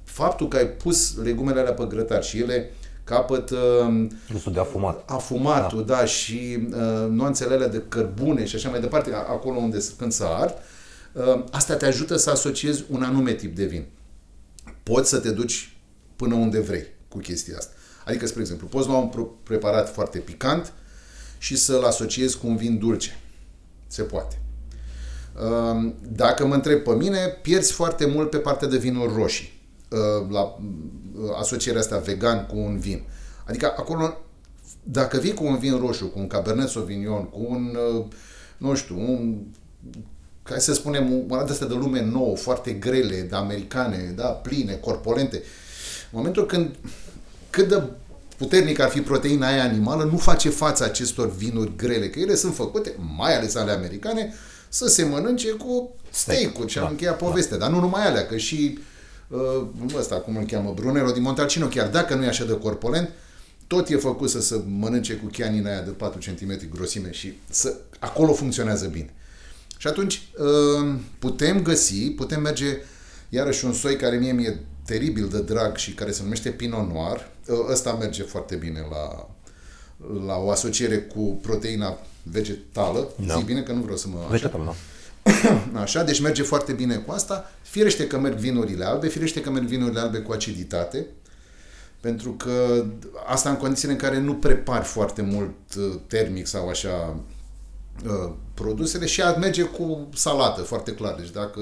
faptul că ai pus legumele alea pe grătar și ele capăt gustul de afumat. Afumatul, da, da și uh, nuanțele alea de cărbune și așa mai departe, acolo unde când s-a ard, uh, asta te ajută să asociezi un anume tip de vin. Poți să te duci până unde vrei cu chestia asta. Adică, spre exemplu, poți lua un preparat foarte picant și să-l asociez cu un vin dulce. Se poate. Dacă mă întreb pe mine, pierzi foarte mult pe partea de vinuri roșii, la asocierea asta vegan cu un vin. Adică acolo, dacă vii cu un vin roșu, cu un Cabernet Sauvignon, cu un, nu știu, un, hai să spunem, un arat de lume nouă, foarte grele, de americane, da, pline, corpulente, în momentul când, cât de puternic ar fi proteina aia animală, nu face față acestor vinuri grele, că ele sunt făcute, mai ales ale americane, să se mănânce cu steak-uri. Și am da, încheiat povestea. Da. Dar nu numai alea, că și ăsta, cum îl cheamă, Brunello di Montalcino, chiar dacă nu e așa de corpulent, tot e făcut să se mănânce cu chianina aia de patru centimetri grosime și să, acolo funcționează bine. Și atunci putem găsi, putem merge iarăși un soi care mie mi-e teribil de drag și care se numește Pinot Noir. Ăsta merge foarte bine la, la o asociere cu proteina vegetală. No. Zic bine că nu vreau să mă... Vegetal, nu. No. Așa, deci merge foarte bine cu asta. Firește că merg vinurile albe, firește că merg vinurile albe cu aciditate, pentru că asta în condițiile în care nu prepari foarte mult termic sau așa produsele și ar merge cu salată, foarte clar. Deci dacă...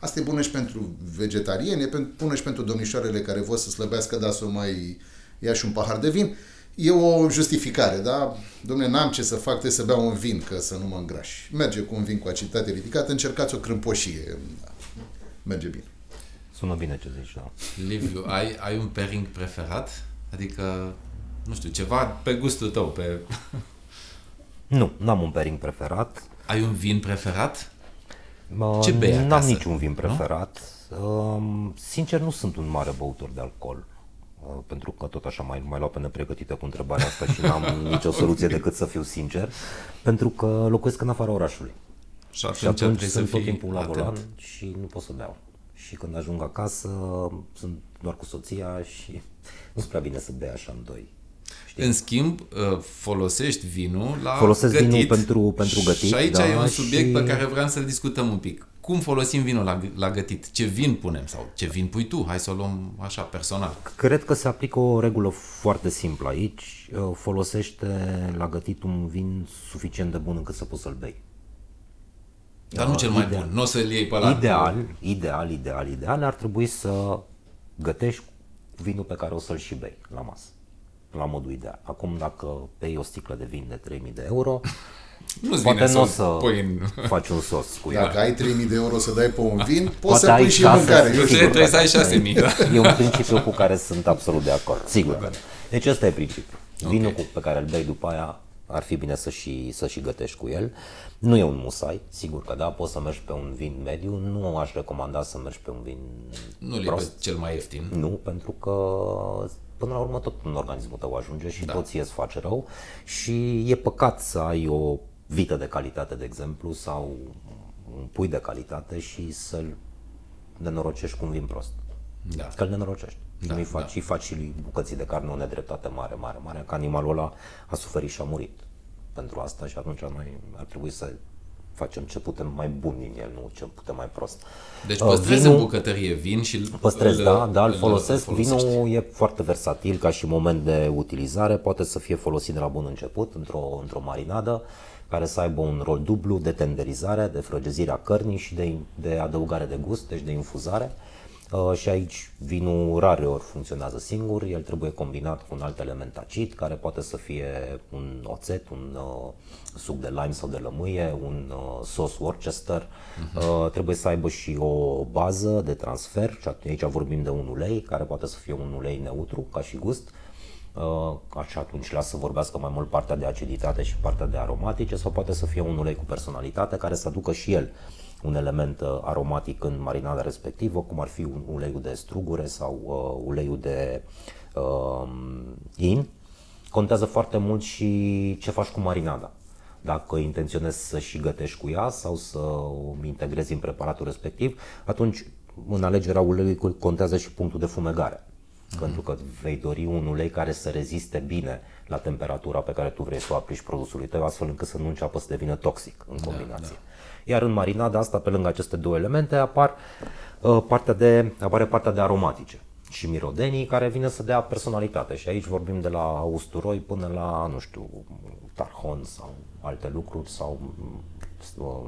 Asta e bună și pentru vegetarieni, e bună și pentru domnișoarele care vor să slăbească, dar să mai ia și un pahar de vin. E o justificare, da? Dom'le, n-am ce să fac, trebuie să beau un vin, că să nu mă îngraș. Merge cu un vin cu aciditate ridicată, încercați o crâmpoșie. Merge bine. Sună bine ce zici, da. Liviu, ai, ai un pairing preferat? Adică, nu știu, ceva pe gustul tău, pe... Nu, n-am un pairing preferat. Ai un vin preferat? Ce bei acasă? N-am niciun vin preferat. Nu? Sincer, nu sunt un mare băutor de alcool. Pentru că tot așa mai mai luat pe nepregătită cu întrebarea asta și n-am nicio soluție decât să fiu sincer. Pentru că locuiesc în afara orașului. Și atunci, și atunci sunt tot timpul la volan și nu pot să beau. Și când ajung acasă, sunt doar cu soția și nu-s prea bine să bei așa în doi. Știi? În schimb, folosești vinul la Folosesc gătit. Vinul pentru, pentru gătit. Și aici da, e un subiect și... pe care vreau să-l discutăm un pic. Cum folosim vinul la, la gătit? Ce vin punem? Sau ce vin pui tu? Hai să o luăm așa, personal. Cred că se aplică o regulă foarte simplă aici. Folosește la gătit un vin suficient de bun încât să poți să-l bei. Dar nu cel mai ideal. Bun. Nu o să-l iei pe la... Ideal, ideal, ideal, ideal. Ar trebui să gătești vinul pe care o să-l și bei la masă. La modul ideal. Acum dacă bei o sticlă de vin de trei mii de euro, nu-ți poate nu o să în... faci un sos cu dacă ea. Dacă ai trei mii de euro să dai pe un vin, poți poate să pui și mâncare. Eu trebuie, trebuie să ai șase mii. Da. E un principiu cu care sunt absolut de acord. Sigur. Da. Deci ăsta e principiul. Okay. Vinul pe care îl bei după aia ar fi bine să și, să și gătești cu el. Nu e un musai, sigur că da, poți să mergi pe un vin mediu, nu aș recomanda să mergi pe un vin nu prost. Nu cel mai ieftin. Nu, pentru că până la urmă tot în organismul tău ajunge și da. Toți îți face rău și e păcat să ai o vită de calitate, de exemplu, sau un pui de calitate și să-l nenorocești cu un vin prost. Da. Că-l nenorocești. Da, da. Faci, și faci și bucății de carne o nedreptate mare, mare, mare, că animalul ăla a suferit și a murit pentru asta și atunci noi ar trebui să facem ce putem mai bun din el, nu ce putem mai prost. Deci păstrezi vinul, în bucătărie vin și îl păstrez, îl, da, da, îl folosesc. Îl vinul e foarte versatil ca și moment de utilizare, poate să fie folosit de la bun început într-o, într-o marinadă care să aibă un rol dublu de tenderizare, de frăgezirea cărnii și de, de adăugare de gust, deci de infuzare. Uh, și aici vinul rare ori funcționează singur, el trebuie combinat cu un alt element acid, care poate să fie un oțet, un uh, suc de lime sau de lămâie, un uh, sos Worcester, uh, trebuie să aibă și o bază de transfer și aici vorbim de un ulei, care poate să fie un ulei neutru ca și gust, uh, așa atunci lasă să vorbească mai mult partea de aciditate și partea de aromatice, sau poate să fie un ulei cu personalitate care să aducă și el un element aromatic în marinada respectivă, cum ar fi uleiul de strugure sau uh, uleiul de uh, in. Contează foarte mult și ce faci cu marinada. Dacă intenționezi să și gătești cu ea sau să o integrezi în preparatul respectiv, atunci în alegerea uleiului contează și punctul de fumegare. Mm-hmm. Pentru că vei dori un ulei care să reziste bine la temperatura pe care tu vrei să o aplici produsului tău, astfel încât să nu înceapă să devină toxic în combinație. Da, da. Iar în marinada asta, pe lângă aceste două elemente, apar, uh, partea de, apare partea de aromatice, și mirodenii care vine să dea personalitate și aici vorbim de la usturoi până la, nu știu, tarhon sau alte lucruri sau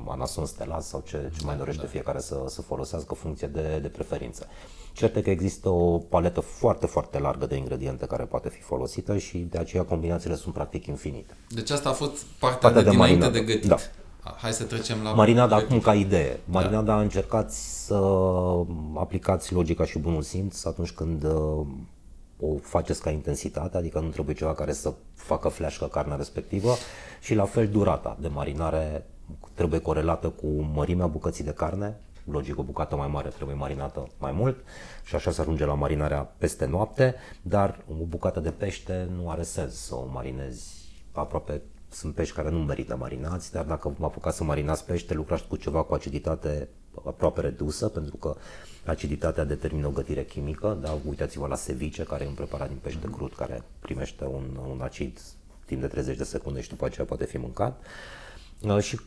anason stelat sau ce, ce mai dorește fiecare să, să folosească funcție de, de preferință. Cert că există o paletă foarte, foarte largă de ingrediente care poate fi folosită și de aceea combinațiile sunt practic infinite. Deci asta a fost partea, partea de, de dinainte de gătit. Da. Hai să trecem la... Marinada acum ca idee. Marinada da. Încercați să aplicați logica și bunul simț atunci când o faceți ca intensitate, adică nu trebuie ceva care să facă fleașcă carnea respectivă și la fel durata de marinare trebuie corelată cu mărimea bucății de carne. Logic, o bucată mai mare trebuie marinată mai mult și așa se ajunge la marinarea peste noapte, dar o bucată de pește nu are sens să o marinezi aproape. Sunt pești care nu merită marinați, dar dacă vă apucați să marinați pește, lucrați cu ceva cu aciditate aproape redusă, pentru că aciditatea determină o gătire chimică. Da? Uitați-vă la ceviche, care e un preparat din pește crud, care primește un, un acid timp de treizeci de secunde și după aceea poate fi mâncat. Și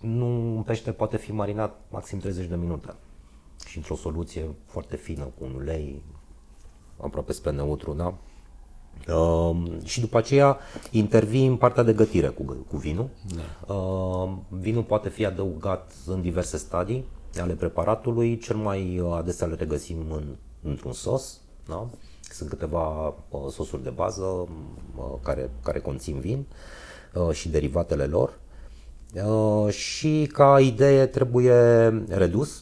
nu, un pește poate fi marinat maxim treizeci de minute și într-o soluție foarte fină, cu un ulei aproape spre neutru. Da? Uh, și după aceea intervii în partea de gătire cu, cu vinul. Da. Uh, vinul poate fi adăugat în diverse stadii ale preparatului, cel mai adesea le regăsim în, într-un sos. Da? Sunt câteva uh, sosuri de bază uh, care, care conțin vin uh, și derivatele lor. Uh, și ca idee trebuie redus,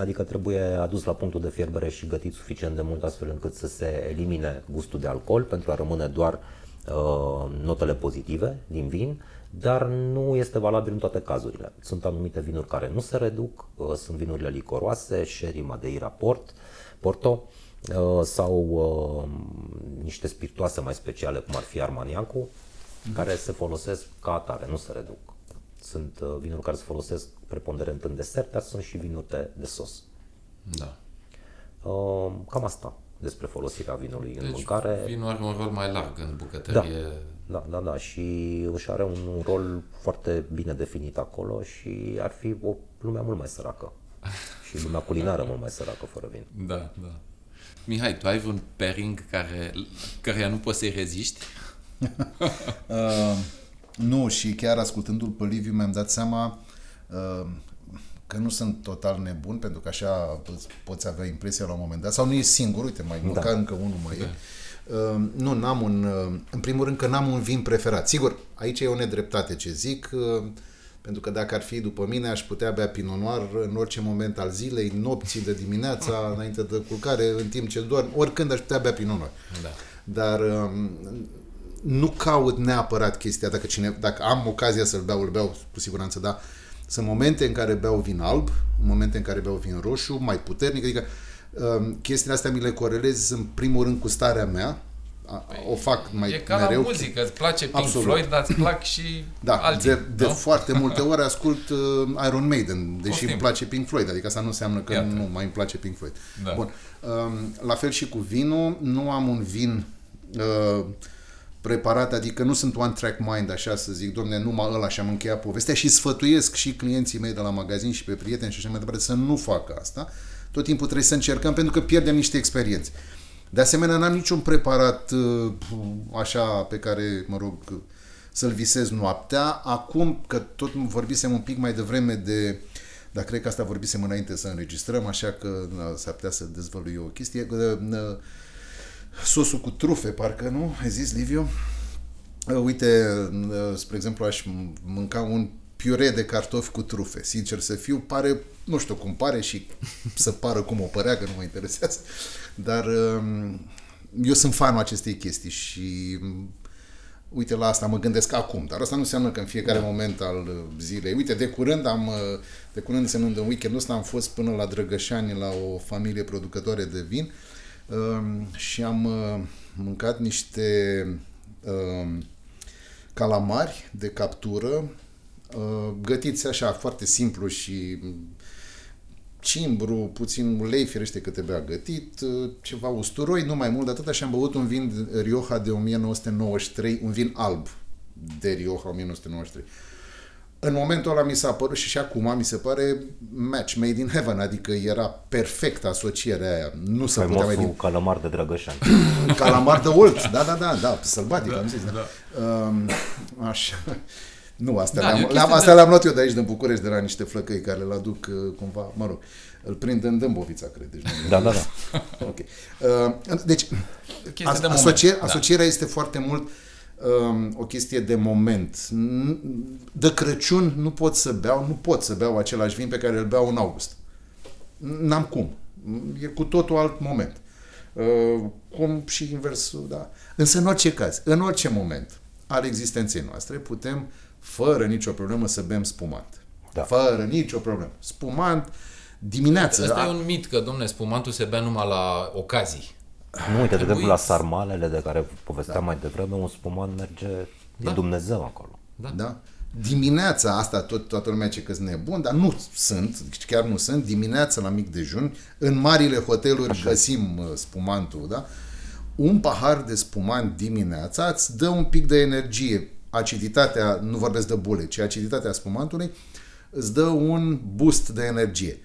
adică trebuie adus la punctul de fierbere și gătit suficient de mult astfel încât să se elimine gustul de alcool pentru a rămâne doar uh, notele pozitive din vin, dar nu este valabil în toate cazurile. Sunt anumite vinuri care nu se reduc, uh, sunt vinurile licoroase, sherry, madeira, port, porto uh, sau uh, niște spiritoase mai speciale cum ar fi armaniacul, mm-hmm. care se folosesc ca atare, nu se reduc. Sunt vinuri care se folosesc preponderent în desert, dar sunt și vinuri de, de sos. Da. Cam asta despre folosirea vinului deci în mâncare. Deci vinul are un rol mai larg în bucătărie. Da, da, da, da. Și își are un rol foarte bine definit acolo și ar fi o lumea mult mai săracă. Și lumea culinară mult mai săracă fără vin. Da, da. Mihai, tu ai vreun pairing care, căreia nu poți să-i reziști? uh... Nu, și chiar ascultându-l pe Liviu mi-am dat seama uh, că nu sunt total nebun, pentru că așa poți avea impresia la un moment dat, sau nu e singur, uite, mai măcar da. Încă unul mai da. e. Uh, nu, n-am un, uh, în primul rând că n-am un vin preferat. Sigur, aici e o nedreptate ce zic, uh, pentru că dacă ar fi după mine, aș putea bea Pinot Noir în orice moment al zilei, nopții, de dimineața, înainte de culcare, în timp ce dorm, oricând aș putea bea Pinot Noir. Da. Dar... Uh, nu caut neapărat chestia, dacă, cine, dacă am ocazia să-l beau, îl beau cu siguranță, dar sunt momente în care beau vin alb, momente în care beau vin roșu, mai puternic, adică um, chestiile astea mi le corelez în primul rând cu starea mea, a, păi o fac mai mereu. E ca mereu. La muzică, îți place Pink Absolut. Floyd, dar îți plac și da, alții. De, de foarte multe ori ascult uh, Iron Maiden, deși Poftim. Îmi place Pink Floyd, adică asta nu înseamnă că Iată. Nu mai îmi place Pink Floyd. Da. Bun. Um, la fel și cu vinul, nu am un vin... Uh, preparat, adică nu sunt one-track mind, așa să zic, domne, numai ăla și am încheiat povestea și sfătuiesc și clienții mei de la magazin și pe prieteni și așa mai departe să nu facă asta. Tot timpul trebuie să încercăm pentru că pierdem niște experiențe. De asemenea, n-am niciun preparat așa pe care, mă rog, să-l visez noaptea. Acum, că tot vorbisem un pic mai devreme de... Dar cred că asta vorbisem înainte să înregistrăm, așa că s-ar putea să dezvălui o chestie... Sosul cu trufe, parcă, nu? Ai zis, Liviu? Uite, spre exemplu, aș mânca un piure de cartofi cu trufe. Sincer să fiu, pare, nu știu cum pare și să pară cum o părea, că nu mă interesează. Dar eu sunt fanul acestei chestii și uite, la asta mă gândesc acum. Dar asta nu înseamnă că în fiecare da. Moment al zilei. Uite, de curând am, de curând însemnând în weekendul ăsta, am fost până la Drăgășani la o familie producătoare de vin. Uh, și am uh, mâncat niște uh, calamari de captură uh, gătiți așa foarte simplu și cimbru, puțin ulei, firește că te bea gătit, uh, ceva usturoi, nu mai mult de atât, și am băut un vin Rioja de nouăsprezece nouăzeci și trei, un vin alb de Rioja nouăsprezece nouăzeci și trei. În momentul ăla mi s-a părut și și acum mi se pare match made in heaven, adică era perfect asocierea aia. Nu se putea mai din... calamar de Drăgășan. Calamar de Olt, da, da, da, da, sălbatic, da, am zis. Da. Da. Um, așa. Nu, astea da, le-am, le-am, astea de... le-am luat eu de aici, din București, de la niște flăcăi care le aduc cumva, mă rog, îl prind în Dâmbovița, cred. Deci, da, da, da. Okay. Uh, deci, as- de asocier, asocierea da. este foarte mult o chestie de moment. De Crăciun nu pot să beau, nu pot să beau același vin pe care îl beau în august. N-am cum. E cu totul alt moment. Cum și inversul, da. Însă în orice caz, în orice moment al existenței noastre putem fără nicio problemă să bem spumant. Da. Fără nicio problemă. Spumant dimineața. Asta da? E un mit că, dom'le, spumantul se bea numai la ocazii. Nu, uite, de exemplu, la sarmalele de care povesteam da. mai devreme, un spumant merge da. de Dumnezeu acolo. Da. Da. Dimineața, asta tot, toată lumea zice că-s nebun, dar nu sunt, chiar nu sunt, dimineața la mic dejun, în marile hoteluri Așa. găsim spumantul, da? Un pahar de spumant dimineața îți dă un pic de energie, aciditatea, nu vorbesc de bule, ci aciditatea spumantului îți dă un boost de energie.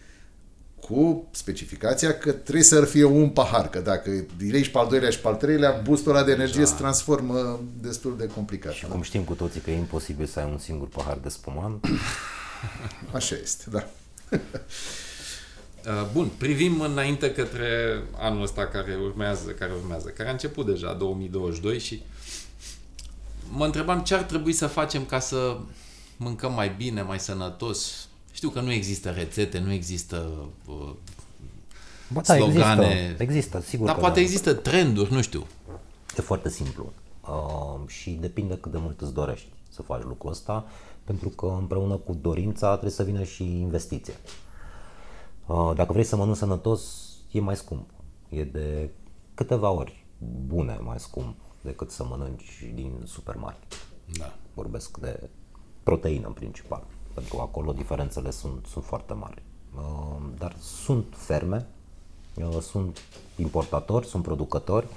Cu specificația că trebuie să fie un pahar, că dacă direi și pe al doilea și pe al treilea, boostul ăla de energie da. se transformă destul de complicat. Și da? cum știm cu toții că e imposibil să ai un singur pahar de spumant. Așa este, da. Bun, privim înainte către anul ăsta care urmează, care urmează, care a început deja, două mii douăzeci și doi, și mă întrebam ce ar trebui să facem ca să mâncăm mai bine, mai sănătos. Știu că nu există rețete, nu există uh, ba, da, slogane. Există, există, sigur. Dar poate da. există trenduri, nu știu. E foarte simplu uh, și depinde cât de mult îți dorești să faci lucrul ăsta, pentru că împreună cu dorința trebuie să vină și investiție. Uh, dacă vrei să mănânci sănătos, e mai scump. E de câteva ori bune mai scump decât să mănânci din supermarket. Da. Vorbesc de proteină în principal, pentru că acolo diferențele sunt, sunt foarte mari. Dar sunt ferme, sunt importatori, sunt producători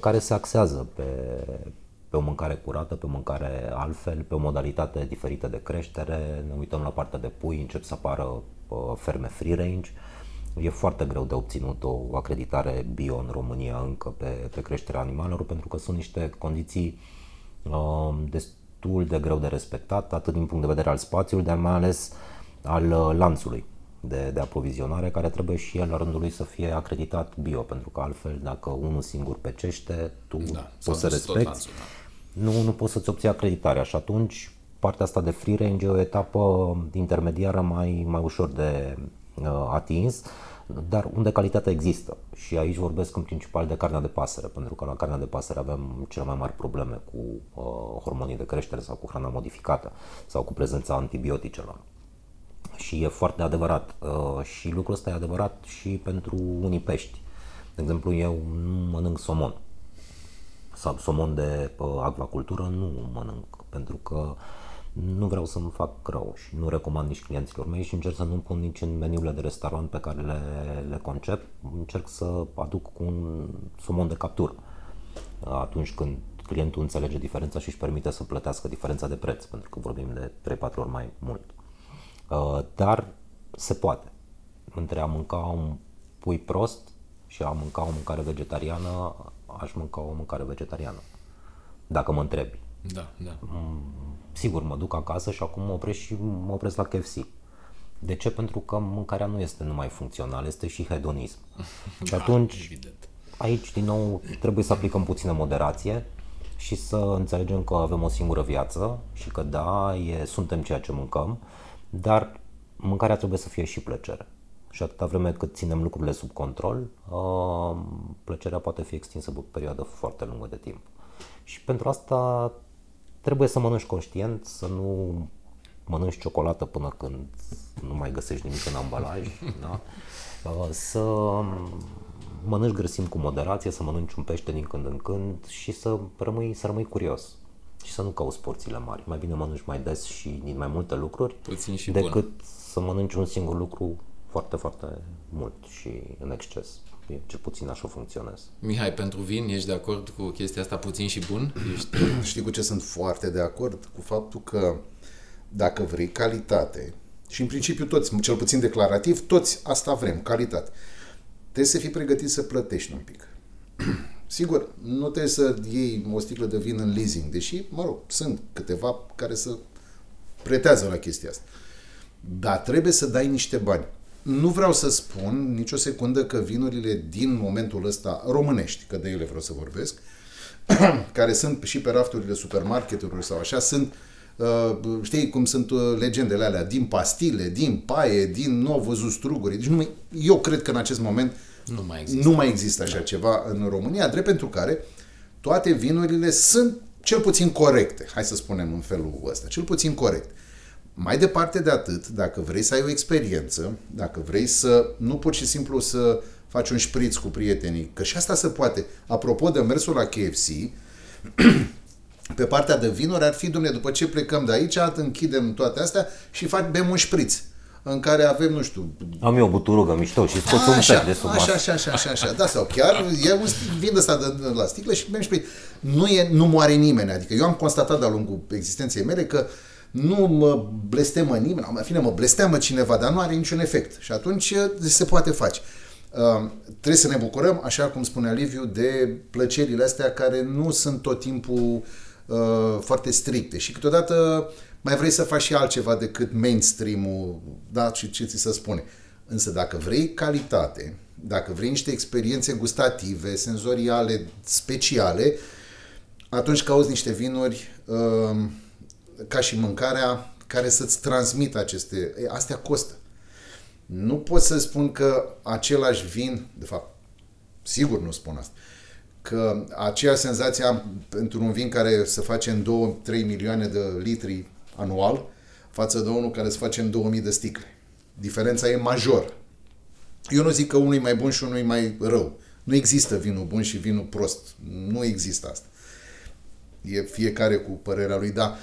care se axează pe, pe o mâncare curată, pe o mâncare altfel, pe o modalitate diferită de creștere. Ne uităm la partea de pui, încep să apară ferme free range. E foarte greu de obținut o acreditare bio în România încă pe, pe creșterea animalelor, pentru că sunt niște condiții destul de greu de respectat, atât din punct de vedere al spațiului, dar mai ales al lanțului de, de aprovizionare, care trebuie și el la rândul lui să fie acreditat bio, pentru că altfel dacă unul singur pecește, tu da, poți să respecti, lanțul, da. nu, nu poți să-ți obții acreditarea și atunci partea asta de free range e o etapă intermediară mai, mai ușor de uh, atins, dar unde calitatea există. Și aici vorbesc în principal de carnea de pasăre, pentru că la carnea de pasăre avem cele mai mari probleme cu uh, hormonii de creștere sau cu hrana modificată sau cu prezența antibioticelor. Și e foarte adevărat. Uh, și lucrul ăsta e adevărat și pentru unii pești. De exemplu, eu nu mănânc somon sau somon de uh, acvacultură, nu mănânc, pentru că nu vreau să-mi fac rău și nu recomand nici clienților mei și încerc să nu pun nici în meniurile de restaurant pe care le, le concep, încerc să aduc cu un somon de captură atunci când clientul înțelege diferența și își permite să plătească diferența de preț, pentru că vorbim de trei patru ori mai mult. Dar se poate. Între a mânca un pui prost și a mânca o mâncare vegetariană, aș mânca o mâncare vegetariană, dacă mă întrebi. Da, da. Sigur, mă duc acasă și acum mă opresc și mă opresc la K F C. De ce? Pentru că mâncarea nu este numai funcțională, este și hedonism. Și atunci, evident, aici, din nou, trebuie să aplicăm puțină moderație și să înțelegem că avem o singură viață și că, da, e, suntem ceea ce mâncăm, dar mâncarea trebuie să fie și plăcere. Și atâta vreme cât ținem lucrurile sub control, uh, plăcerea poate fi extinsă pe o perioadă foarte lungă de timp. Și pentru asta trebuie să mănânci conștient, să nu mănânci ciocolată până când nu mai găsești nimic în ambalaj, da? Să mănânci grăsimi cu moderație, să mănânci un pește din când în când și să rămâi, să rămâi curios și să nu cauți porțiile mari. Mai bine mănânci mai des și din mai multe lucruri decât bun. să mănânci un singur lucru foarte, foarte mult și în exces. Cel puțin așa funcționez. Mihai, pentru vin, ești de acord cu chestia asta, puțin și bun? Ești... Știi cu ce sunt foarte de acord? Cu faptul că dacă vrei, calitate. Și în principiu toți, cel puțin declarativ, toți asta vrem, calitate. Trebuie să fii pregătit să plătești un pic. Sigur, nu trebuie să iei o sticlă de vin în leasing, deși, mă rog, sunt câteva care să pretează la chestia asta. Dar trebuie să dai niște bani. Nu vreau să spun nicio secundă că vinurile din momentul ăsta românești, că de ele vreau să vorbesc, care sunt și pe rafturile supermarketurilor sau așa, sunt, știi cum sunt legendele alea, din pastile, din paie, din nou văzut struguri. Deci nu mai, eu cred că în acest moment nu mai există, nu mai există așa da. ceva în România, drept pentru care toate vinurile sunt cel puțin corecte. Hai să spunem în felul ăsta, cel puțin corect. Mai departe de atât, dacă vrei să ai o experiență, dacă vrei să nu pur și simplu să faci un șpriț cu prietenii, că și asta se poate. Apropo de mersul la K F C, pe partea de vinuri ar fi, dom'le, după ce plecăm de aici, închidem toate astea și fac, bem un șpriț în care avem, nu știu... Am eu o buturugă mișto și scoți un pet de sub masă. Așa, așa, așa, așa, așa. Da, sau chiar e un stic, vin ăsta de, de la sticlă și bem șpriț. Nu, e, nu moare nimeni. Adică eu am constatat de-a lungul existenței mele că nu mă blestemă nimeni, în fine, mă blestemă cineva, dar nu are niciun efect. Și atunci se poate face. Uh, trebuie să ne bucurăm, așa cum spunea Liviu, de plăcerile astea care nu sunt tot timpul uh, foarte stricte. Și câteodată mai vrei să faci și altceva decât mainstream-ul, da, și ce ți se spune. Însă dacă vrei calitate, dacă vrei niște experiențe gustative, senzoriale, speciale, atunci cauți niște vinuri... Uh, ca și mâncarea, care să-ți transmită aceste... Astea costă. Nu pot să spun că același vin, de fapt, sigur nu spun asta, că aceea senzație am pentru un vin care se face în două trei milioane de litri anual față de unul care se face în două mii de sticle. Diferența e majoră. Eu nu zic că unul e mai bun și unul e mai rău. Nu există vinul bun și vinul prost. Nu există asta. E fiecare cu părerea lui, da.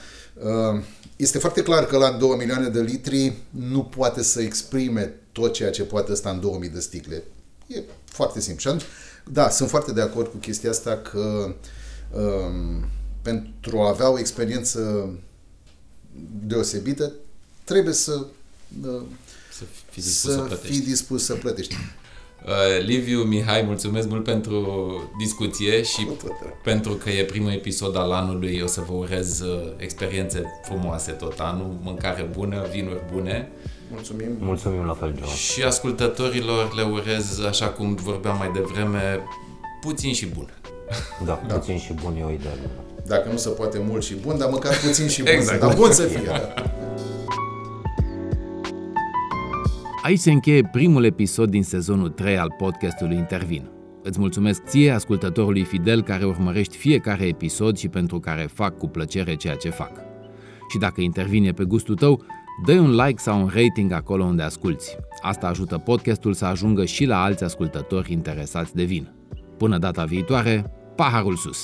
Este foarte clar că la două milioane de litri nu poate să exprime tot ceea ce poate ăsta în două mii de sticle. E foarte simplu. Și atunci, da, sunt foarte de acord cu chestia asta că um, pentru a avea o experiență deosebită trebuie să, uh, să fii dispus să, să, fii dispus să plătești. Uh, Liviu, Mihai, mulțumesc mult pentru discuție și pentru că e primul episod al anului. O să vă urez uh, experiențe frumoase tot anul, mâncare bună, vinuri bune. Mulțumim. Mulțumim la fel, Geo. Și ascultătorilor le urez, așa cum vorbeam mai devreme, puțin și bun. Da, da. Puțin și bun e o idee. Dacă nu se poate mult și bun, dar măcar puțin și bun. Exact. Dar bun să fie. Aici se încheie primul episod din sezonul trei al podcastului Intervin. Îți mulțumesc ție, ascultătorului fidel care urmărești fiecare episod și pentru care fac cu plăcere ceea ce fac. Și dacă Intervin e pe gustul tău, dă-i un like sau un rating acolo unde asculți. Asta ajută podcastul să ajungă și la alți ascultători interesați de vin. Până data viitoare, paharul sus!